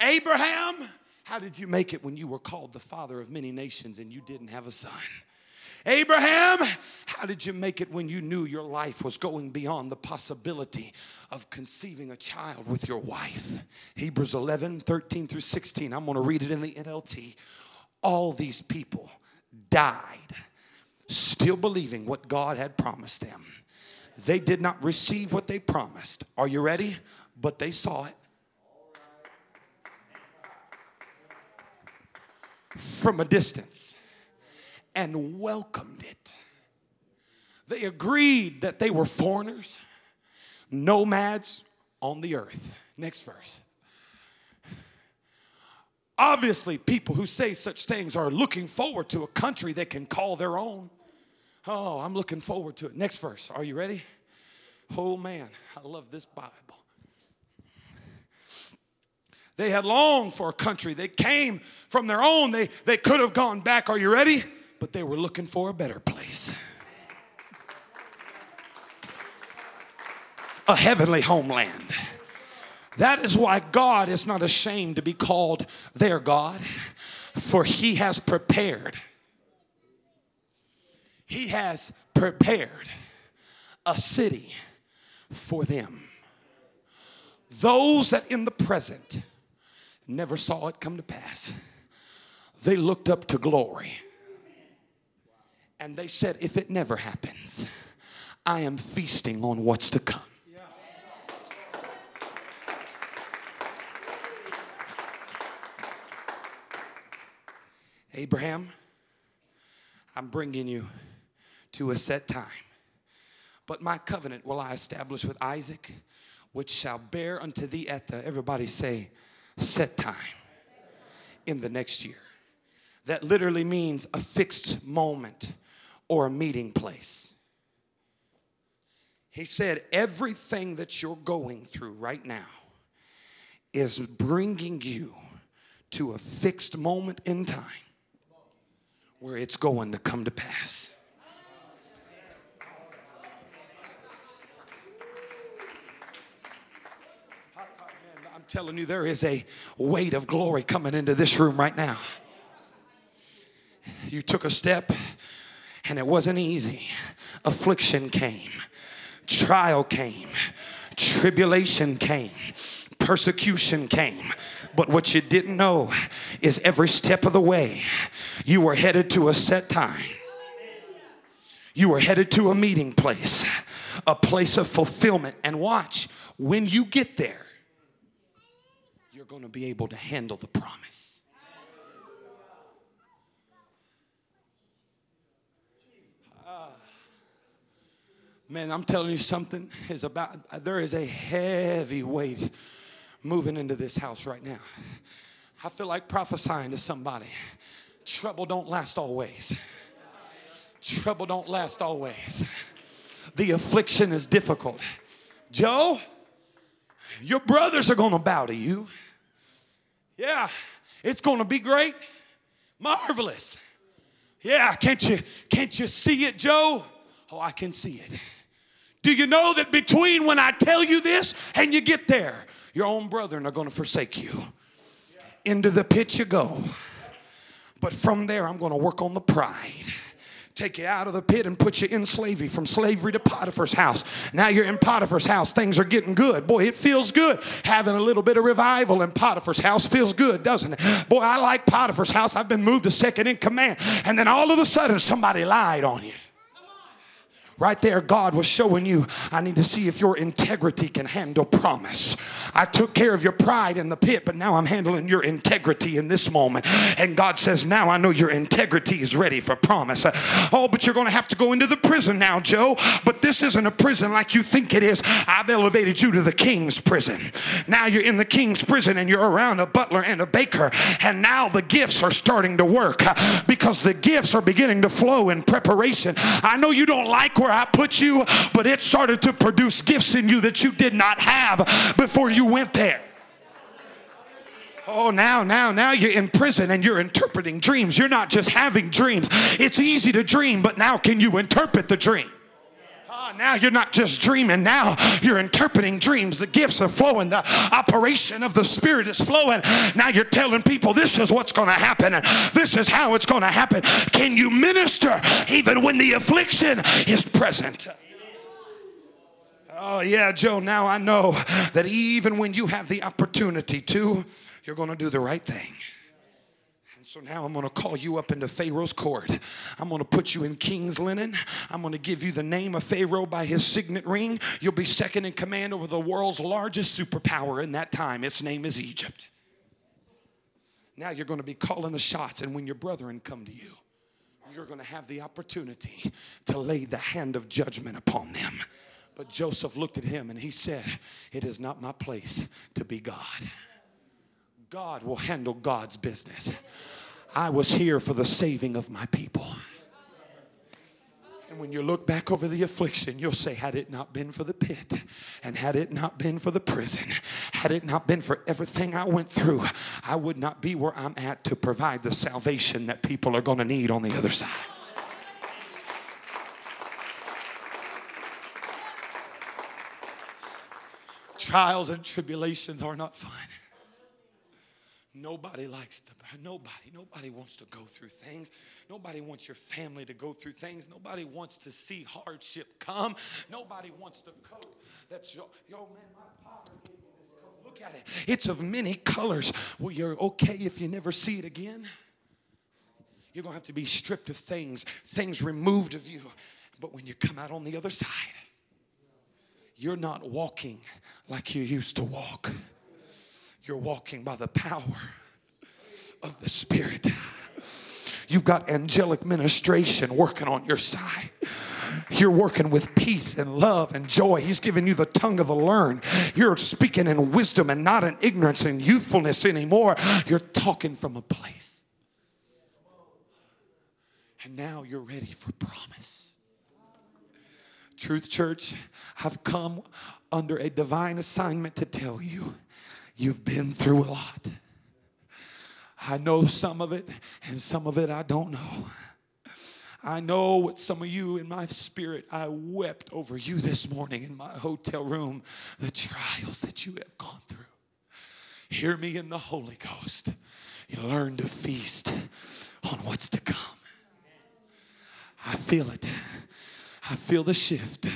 Abraham, how did you make it when you were called the father of many nations and you didn't have a son? Abraham, how did you make it when you knew your life was going beyond the possibility of conceiving a child with your wife? Hebrews 11, 13 through 16. I'm going to read it in the NLT. All these people died, still believing what God had promised them. They did not receive what they promised. Are you ready? But they saw it. From a distance. And welcomed it. They agreed that they were foreigners, nomads on the earth. Next verse. Obviously, people who say such things are looking forward to a country they can call their own. Oh, I'm looking forward to it. Next verse. Are you ready? Oh, man, I love this Bible. They had longed for a country. They came from their own. They could have gone back. Are you ready? But they were looking for a better place. A heavenly homeland. That is why God is not ashamed to be called their God, for he has prepared. He has prepared a city for them. Those that in the present never saw it come to pass, they looked up to glory. And they said, if it never happens, I am feasting on what's to come. Yeah. Abraham, I'm bringing you to a set time. But my covenant will I establish with Isaac, which shall bear unto thee at the, everybody say, set time in the next year. That literally means a fixed moment. Or a meeting place. He said, everything that you're going through right now is bringing you to a fixed moment in time where it's going to come to pass. I'm telling you, there is a weight of glory coming into this room right now. You took a step. And it wasn't easy. Affliction came. Trial came. Tribulation came. Persecution came. But what you didn't know is every step of the way, you were headed to a set time. You were headed to a meeting place, a place of fulfillment. And watch, when you get there, you're going to be able to handle the promise. Man, I'm telling you, something is about, there is a heavy weight moving into this house right now. I feel like prophesying to somebody. Trouble don't last always. Trouble don't last always. The affliction is difficult. Joe, your brothers are going to bow to you. Yeah, it's going to be great. Marvelous. Yeah, can't you see it, Joe? Oh, I can see it. Do you know that between when I tell you this and you get there, your own brethren are going to forsake you. Into the pit you go. But from there, I'm going to work on the pride. Take you out of the pit and put you in slavery. From slavery to Potiphar's house. Now you're in Potiphar's house. Things are getting good. Boy, it feels good. Having a little bit of revival in Potiphar's house feels good, doesn't it? Boy, I like Potiphar's house. I've been moved to second in command. And then all of a sudden, somebody lied on you. Right there, God was showing you, I need to see if your integrity can handle promise. I took care of your pride in the pit, but now I'm handling your integrity in this moment. And God says, now I know your integrity is ready for promise. Oh, but you're going to have to go into the prison now, Joe. But this isn't a prison like you think it is. I've elevated you to the king's prison. Now you're in the king's prison and you're around a butler and a baker. And now the gifts are starting to work because the gifts are beginning to flow in preparation. I know you don't like where I put you, but it started to produce gifts in you that you did not have before you went there. Oh, now you're in prison and you're interpreting dreams. You're not just having dreams. It's easy to dream, but now can you interpret the dream? Now you're not just dreaming. Now you're interpreting dreams. The gifts are flowing. The operation of the Spirit is flowing. Now you're telling people this is what's going to happen and this is how it's going to happen. Can you minister even when the affliction is present? Oh, yeah, Joe, now I know that even when you have the opportunity to, you're going to do the right thing. So now I'm going to call you up into Pharaoh's court. I'm going to put you in king's linen. I'm going to give you the name of Pharaoh by his signet ring. You'll be second in command over the world's largest superpower in that time. Its name is Egypt. Now you're going to be calling the shots, and when your brethren come to you, you're going to have the opportunity to lay the hand of judgment upon them. But Joseph looked at him and he said, it is not my place to be God. God will handle God's business. I was here for the saving of my people. And when you look back over the affliction, you'll say, had it not been for the pit, and had it not been for the prison, had it not been for everything I went through, I would not be where I'm at to provide the salvation that people are going to need on the other side. Trials and tribulations are not fun. Nobody likes to, nobody wants to go through things. Nobody wants your family to go through things. Nobody wants to see hardship come. Nobody wants the coat. That's yo man, my father gave me this coat. Look at it. It's of many colors. Well, you're okay if you never see it again. You're going to have to be stripped of things removed of you. But when you come out on the other side, you're not walking like you used to walk. You're walking by the power of the Spirit. You've got angelic ministration working on your side. You're working with peace and love and joy. He's giving you the tongue of the learned. You're speaking in wisdom and not in ignorance and youthfulness anymore. You're talking from a place. And now you're ready for promise. Truth Church, I've come under a divine assignment to tell you, you've been through a lot. I know some of it, and some of it I don't know. I know what some of you in my spirit, I wept over you this morning in my hotel room, the trials that you have gone through. Hear me in the Holy Ghost. You learn to feast on what's to come. I feel it. I feel the shift.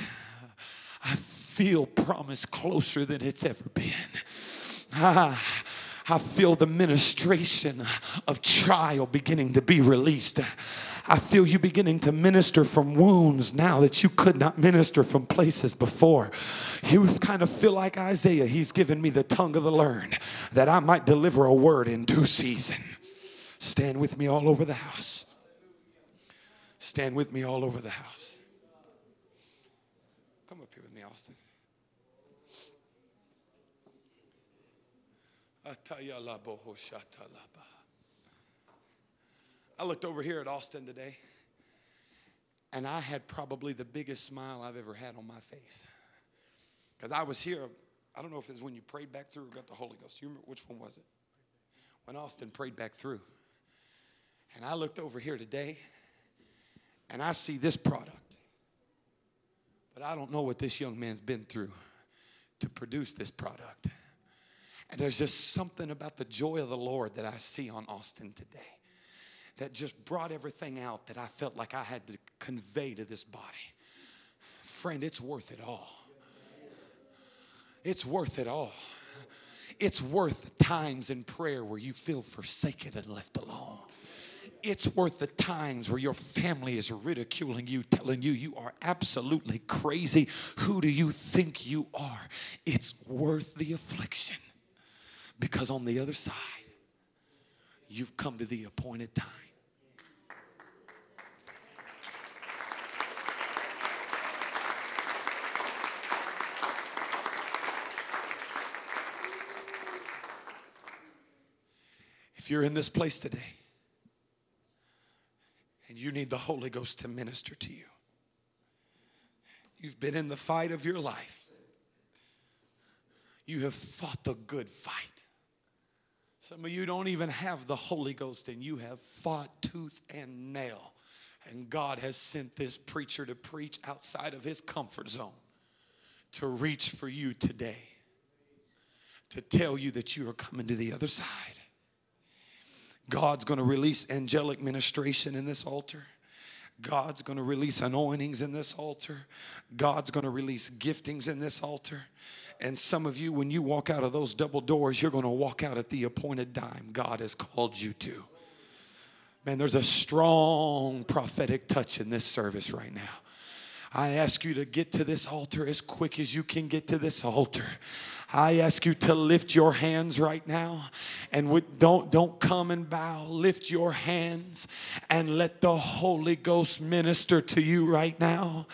I feel promise closer than it's ever been. I feel the ministration of trial beginning to be released. I feel you beginning to minister from wounds now that you could not minister from places before. You kind of feel like Isaiah. He's given me the tongue of the learned that I might deliver a word in due season. Stand with me all over the house. Stand with me all over the house. Come up here with me, Austin. I looked over here at Austin today, and I had probably the biggest smile I've ever had on my face. Because I was here, I don't know if it was when you prayed back through or got the Holy Ghost. You remember, which one was it? When Austin prayed back through. And I looked over here today, and I see this product. But I don't know what this young man's been through to produce this product. And there's just something about the joy of the Lord that I see on Austin today that just brought everything out that I felt like I had to convey to this body. Friend, it's worth it all. It's worth it all. It's worth times in prayer where you feel forsaken and left alone. it's worth the times where your family is ridiculing you, telling you you are absolutely crazy. Who do you think you are? It's worth the affliction, because on the other side, you've come to the appointed time. If you're in this place today and you need the Holy Ghost to minister to you, you've been in the fight of your life. You have fought the good fight. Some of you don't even have the Holy Ghost, and you have fought tooth and nail. And God has sent this preacher to preach outside of his comfort zone to reach for you today, to tell you that you are coming to the other side. God's going to release angelic ministration in this altar. God's going to release anointings in this altar. God's going to release giftings in this altar. And some of you, when you walk out of those double doors, you're going to walk out at the appointed time God has called you to. Man, there's a strong prophetic touch in this service right now. I ask you to get to this altar as quick as you can get to this altar. I ask you to lift your hands right now, and don't come and bow. Lift your hands and let the Holy Ghost minister to you right now.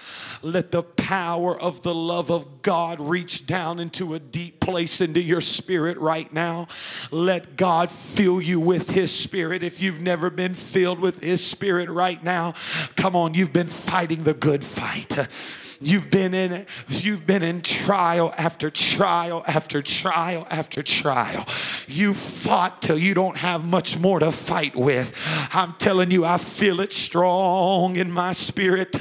Let the power of the love of God reach down into a deep place into your spirit right now. Let God fill you with His Spirit. If you've never been filled with His Spirit right now, come on, you've been fighting the good fight. You've been in trial after trial after trial after trial. You fought till you don't have much more to fight with. I'm telling you, I feel it strong in my spirit.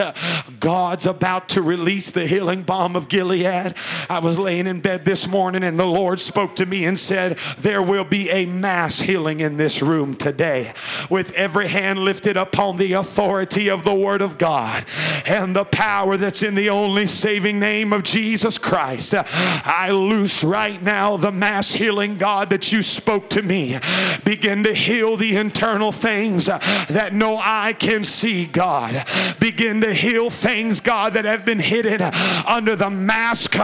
God's about to release the healing balm of Gilead. I was laying in bed this morning, and the Lord spoke to me and said, there will be a mass healing in this room today, with every hand lifted upon the authority of the Word of God and the power that's in the only saving name of Jesus Christ. I loose right now the mass healing, God, that you spoke to me. Begin to heal the internal things that no eye can see, God. Begin to heal things, God, that have been hidden under the mask,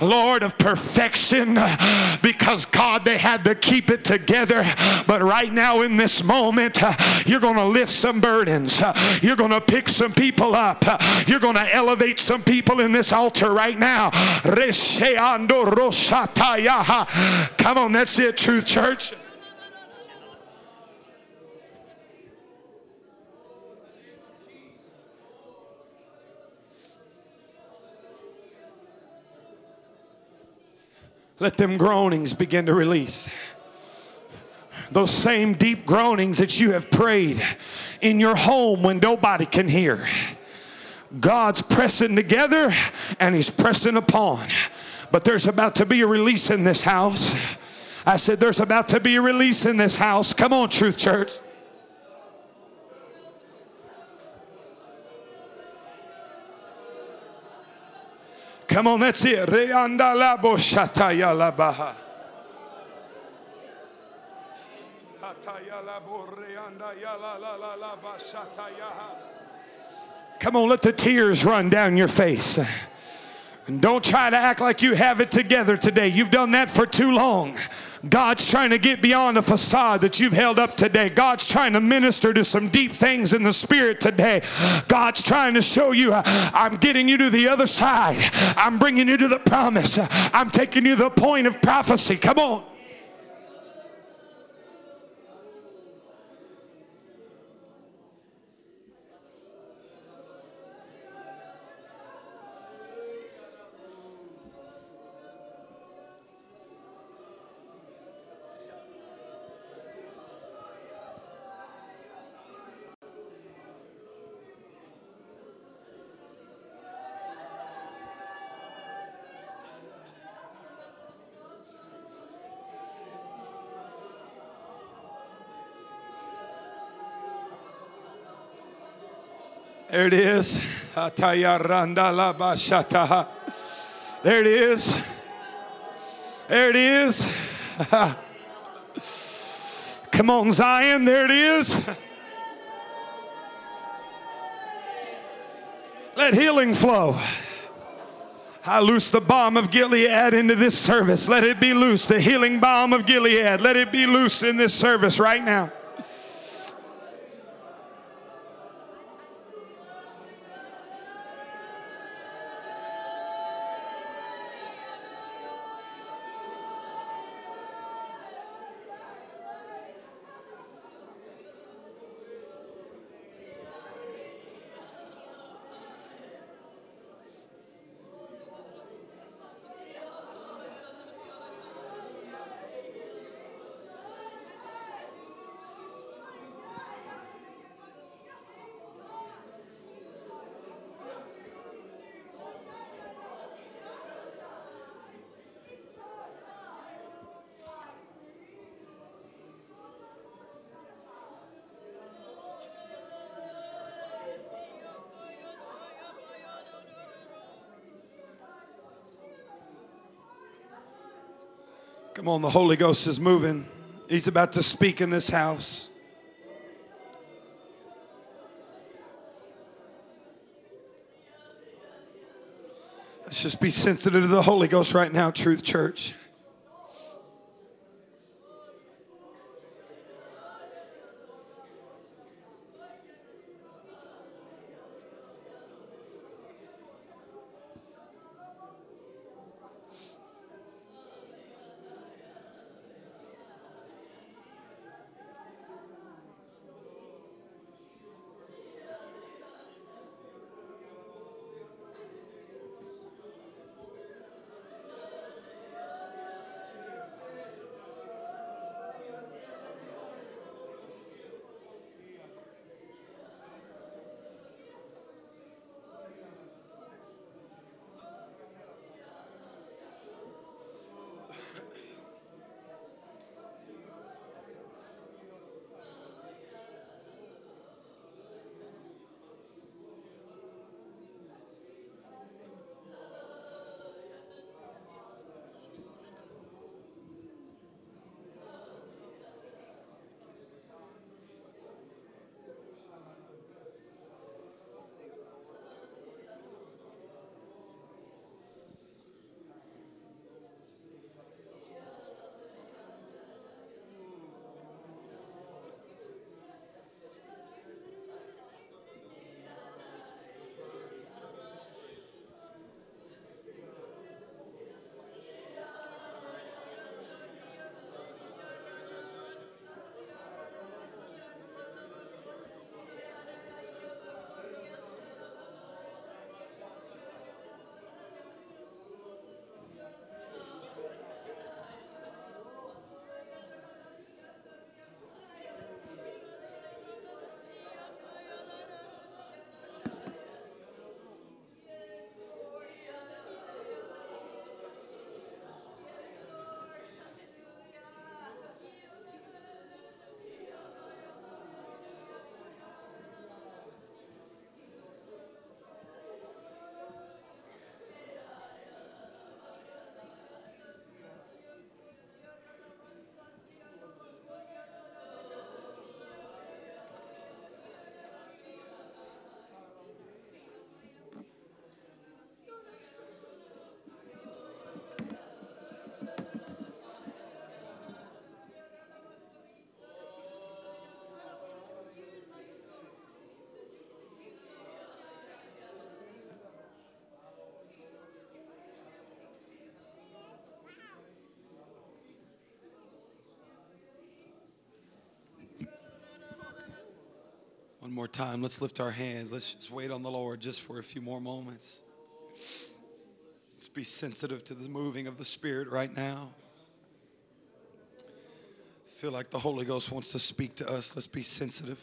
Lord, of perfection, because, God, they had to keep it together. But right now in this moment, you're going to lift some burdens. You're going to pick some people up. You're going to elevate some people in this altar right now. Come on, that's it, Truth Church. Let them groanings begin to release. Those same deep groanings that you have prayed in your home when nobody can hear. God's pressing together and He's pressing upon. But there's about to be a release in this house. I said there's about to be a release in this house. Come on, Truth Church. Come on, that's it. Come on, let the tears run down your face. And don't try to act like you have it together today. You've done that for too long. God's trying to get beyond a facade that you've held up today. God's trying to minister to some deep things in the spirit today. God's trying to show you, I'm getting you to the other side. I'm bringing you to the promise. I'm taking you to the point of prophecy. Come on. There it is. There it is. There it is. Come on, Zion. There it is. Let healing flow. I loose the balm of Gilead into this service. Let it be loose. The healing balm of Gilead. Let it be loose in this service right now. Come on, the Holy Ghost is moving. He's about to speak in this house. Let's just be sensitive to the Holy Ghost right now, Truth Church. One more time, let's lift our hands. Let's just wait on the Lord just for a few more moments. Let's be sensitive to the moving of the Spirit right now. I feel like the Holy Ghost wants to speak to us. Let's be sensitive.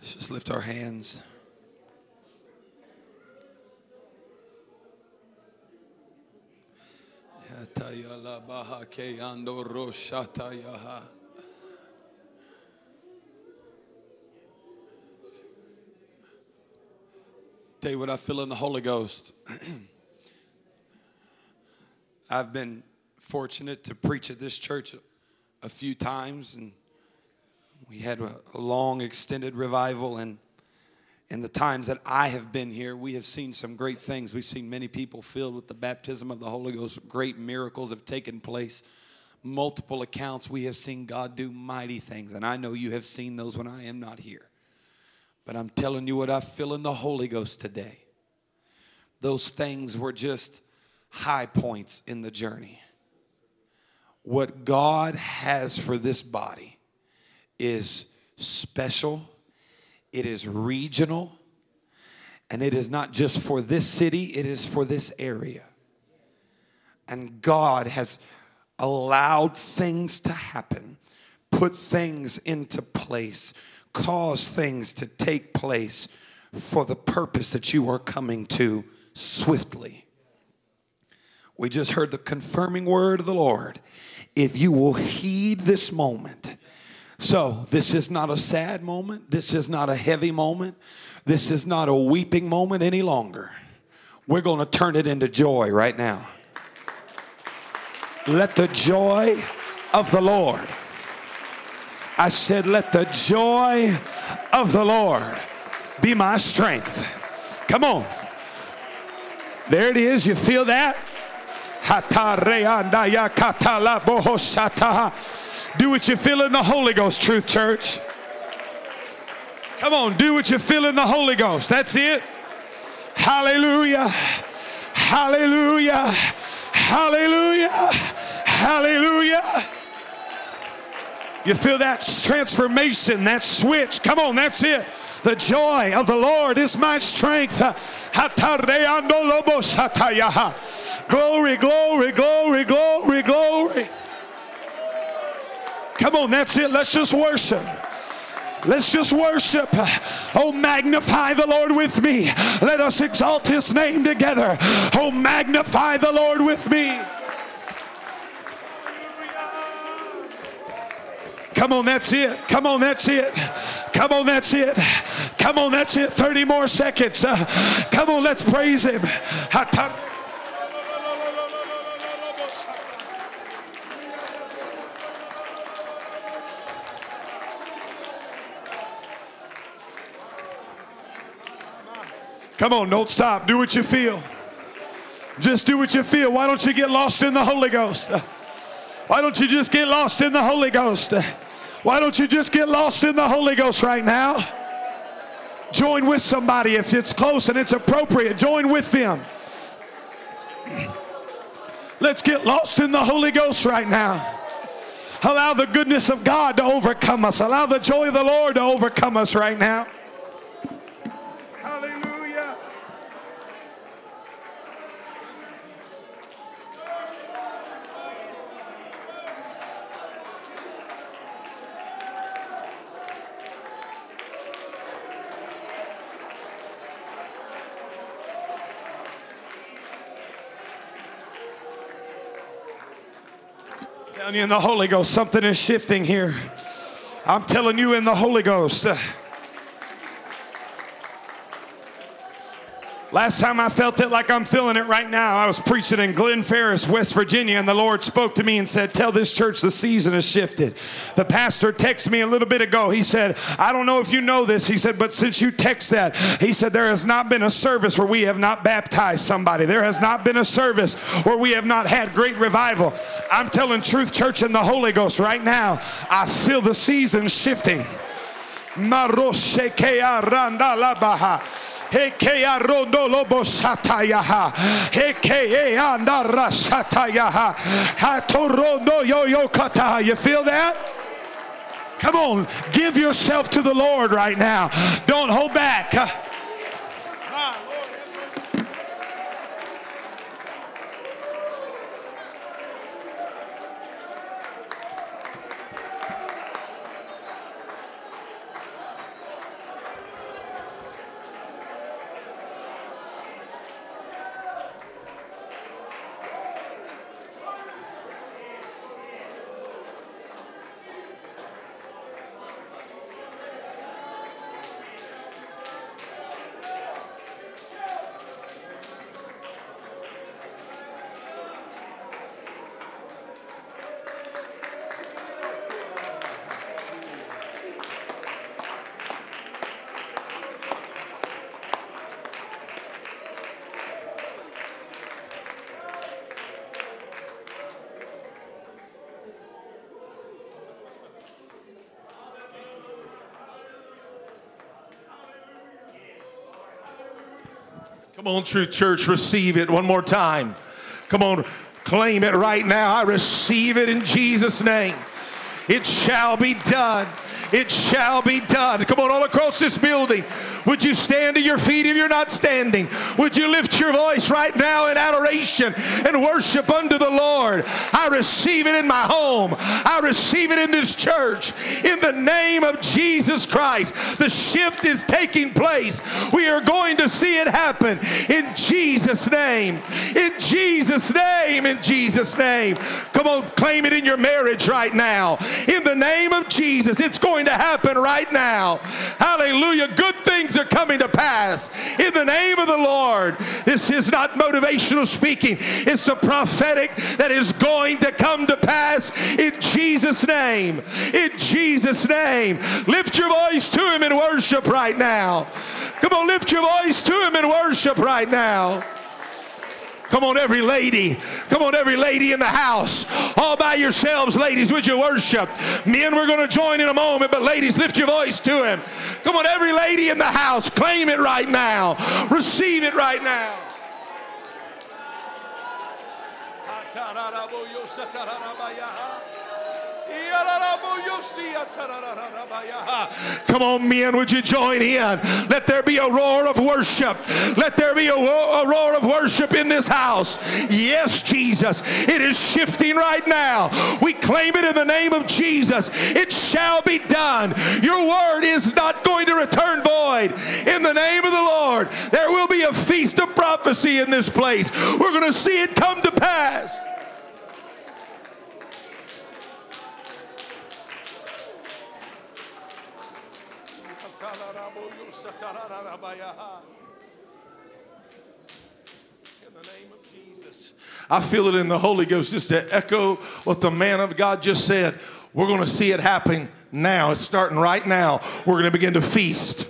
Let's just lift our hands. Tell you what I feel in the Holy Ghost. I've been fortunate to preach at this church a few times, and we had a long extended revival, and in the times that I have been here, we have seen some great things. We've seen many people filled with the baptism of the Holy Ghost. Great miracles have taken place. Multiple accounts we have seen God do mighty things, and I know you have seen those when I am not here. But I'm telling you what I feel in the Holy Ghost today. Those things were just high points in the journey. What God has for this body is special. It is regional, and it is not just for this city, it is for this area. And God has allowed things to happen, put things into place, cause things to take place for the purpose that you are coming to swiftly. We just heard the confirming word of the Lord. If you will heed this moment. So this is not a sad moment. This is not a heavy moment. This is not a weeping moment any longer. We're going to turn it into joy right now. Let the joy of the Lord. I said, let the joy of the Lord be my strength. Come on. There it is. You feel that? Do what you feel in the Holy Ghost, Truth Church. Come on, do what you feel in the Holy Ghost. That's it. Hallelujah. Hallelujah. Hallelujah. Hallelujah. You feel that transformation, that switch. Come on, that's it. The joy of the Lord is my strength. Glory, glory, glory, glory, glory. Come on, that's it. Let's just worship. Let's just worship. Oh, magnify the Lord with me. Let us exalt his name together. Oh, magnify the Lord with me. Come on, that's it. Come on, that's it. Come on, that's it. Come on, that's it. 30 more seconds. Come on, let's praise him. Come on, don't stop. Do what you feel. Just do what you feel. Why don't you get lost in the Holy Ghost? Why don't you just get lost in the Holy Ghost? Why don't you just get lost in the Holy Ghost right now? Join with somebody if it's close and it's appropriate. Join with them. Let's get lost in the Holy Ghost right now. Allow the goodness of God to overcome us. Allow the joy of the Lord to overcome us right now. In the Holy Ghost, something is shifting here. I'm telling you, in the Holy Ghost. Last time I felt it like I'm feeling it right now, I was preaching in Glen Ferris, West Virginia, and the Lord spoke to me and said, tell this church the season has shifted. The pastor texted me a little bit ago. He said, I don't know if you know this. He said, but since you text that, he said, there has not been a service where we have not baptized somebody. There has not been a service where we have not had great revival. I'm telling Truth Church and the Holy Ghost right now, I feel the season shifting. You feel that? Come on, give yourself to the Lord right now. Don't hold back. Come on, Truth Church, receive it one more time. Come on, claim it right now. I receive it in Jesus' name. It shall be done. It shall be done. Come on, all across this building. Would you stand to your feet if you're not standing? Would you lift your voice right now in adoration and worship unto the Lord? I receive it in my home. I receive it in this church. In the name of Jesus Christ, the shift is taking place. We are going to see it happen in Jesus' name. In Jesus' name. In Jesus' name. Come on, claim it in your marriage right now. In the name of Jesus, it's going to happen right now. Hallelujah. Good things are coming to pass in the name of the Lord. This is not motivational speaking. It's the prophetic that is going to come to pass in Jesus' name. In Jesus' name. Lift your voice to him in worship right now. Come on, lift your voice to him in worship right now. Come on, every lady. Come on, every lady in the house. All by yourselves, ladies, would you worship? Men, we're going to join in a moment, but ladies, lift your voice to him. Come on, every lady in the house, claim it right now. Receive it right now. Come on, men, would you join in? Let there be a roar of worship. Let there be a roar of worship in this house. Yes, Jesus, it is shifting right now. We claim it in the name of Jesus. It shall be done. Your word is not going to return void. In the name of the Lord, there will be a feast of prophecy in this place. We're going to see it come to pass. In the name of Jesus, I feel it in the Holy Ghost just to echo what the man of God just said. We're going to see it happen now. It's starting right now. We're going to begin to feast.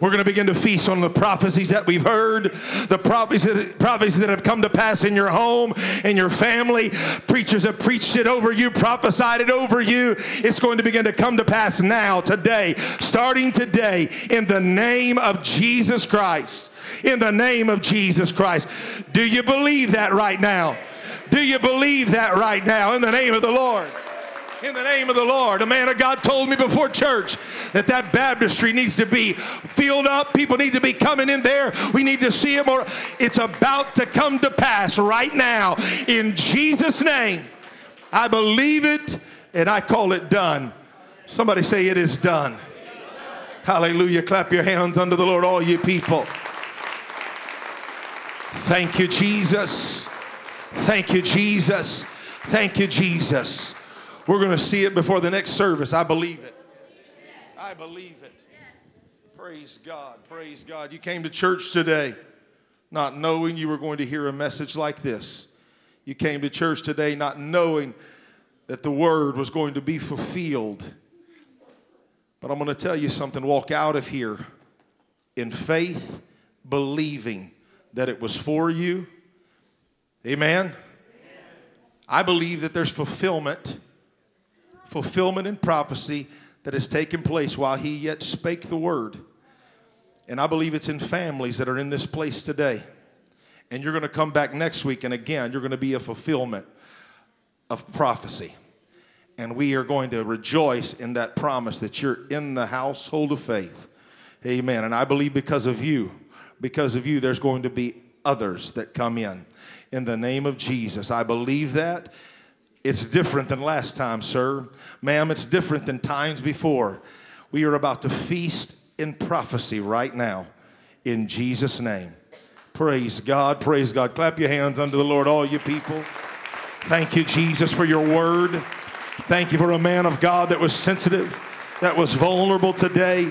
We're going to begin to feast on the prophecies that we've heard, the prophecies that have come to pass in your home, in your family. Preachers have preached it over you, prophesied it over you. It's going to begin to come to pass now, today, starting today, in the name of Jesus Christ. In the name of Jesus Christ. Do you believe that right now? Do you believe that right now? In the name of the Lord. In the name of the Lord. A man of God told me before church that baptistry needs to be filled up. People need to be coming in there. We need to see it more. It's about to come to pass right now. In Jesus' name, I believe it and I call it done. Somebody say it is done. Hallelujah. Clap your hands unto the Lord, all you people. Thank you, Jesus. Thank you, Jesus. Thank you, Jesus. We're going to see it before the next service. I believe it. I believe it. Praise God. Praise God. You came to church today not knowing you were going to hear a message like this. You came to church today not knowing that the word was going to be fulfilled. But I'm going to tell you something. Walk out of here in faith, believing that it was for you. Amen. I believe that there's fulfillment in prophecy that has taken place while he yet spake the word. And I believe it's in families that are in this place today. And you're going to come back next week, and again, you're going to be a fulfillment of prophecy. And we are going to rejoice in that promise that you're in the household of faith. Amen. And I believe because of you, there's going to be others that come in. In the name of Jesus, I believe that. It's different than last time, sir. Ma'am, it's different than times before. We are about to feast in prophecy right now in Jesus' name. Praise God. Praise God. Clap your hands unto the Lord, all you people. Thank you, Jesus, for your word. Thank you for a man of God that was sensitive, that was vulnerable today.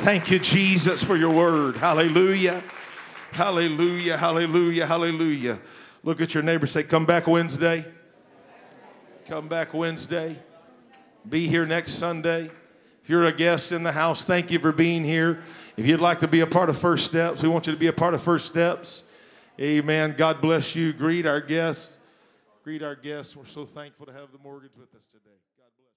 Thank you, Jesus, for your word. Hallelujah. Hallelujah. Hallelujah. Hallelujah. Look at your neighbor. Say, come back Wednesday. Come back Wednesday. Be here next Sunday. If you're a guest in the house, thank you for being here. If you'd like to be a part of First Steps, we want you to be a part of First Steps. Amen. God bless you. Greet our guests. We're so thankful to have the Morgans with us today. God bless.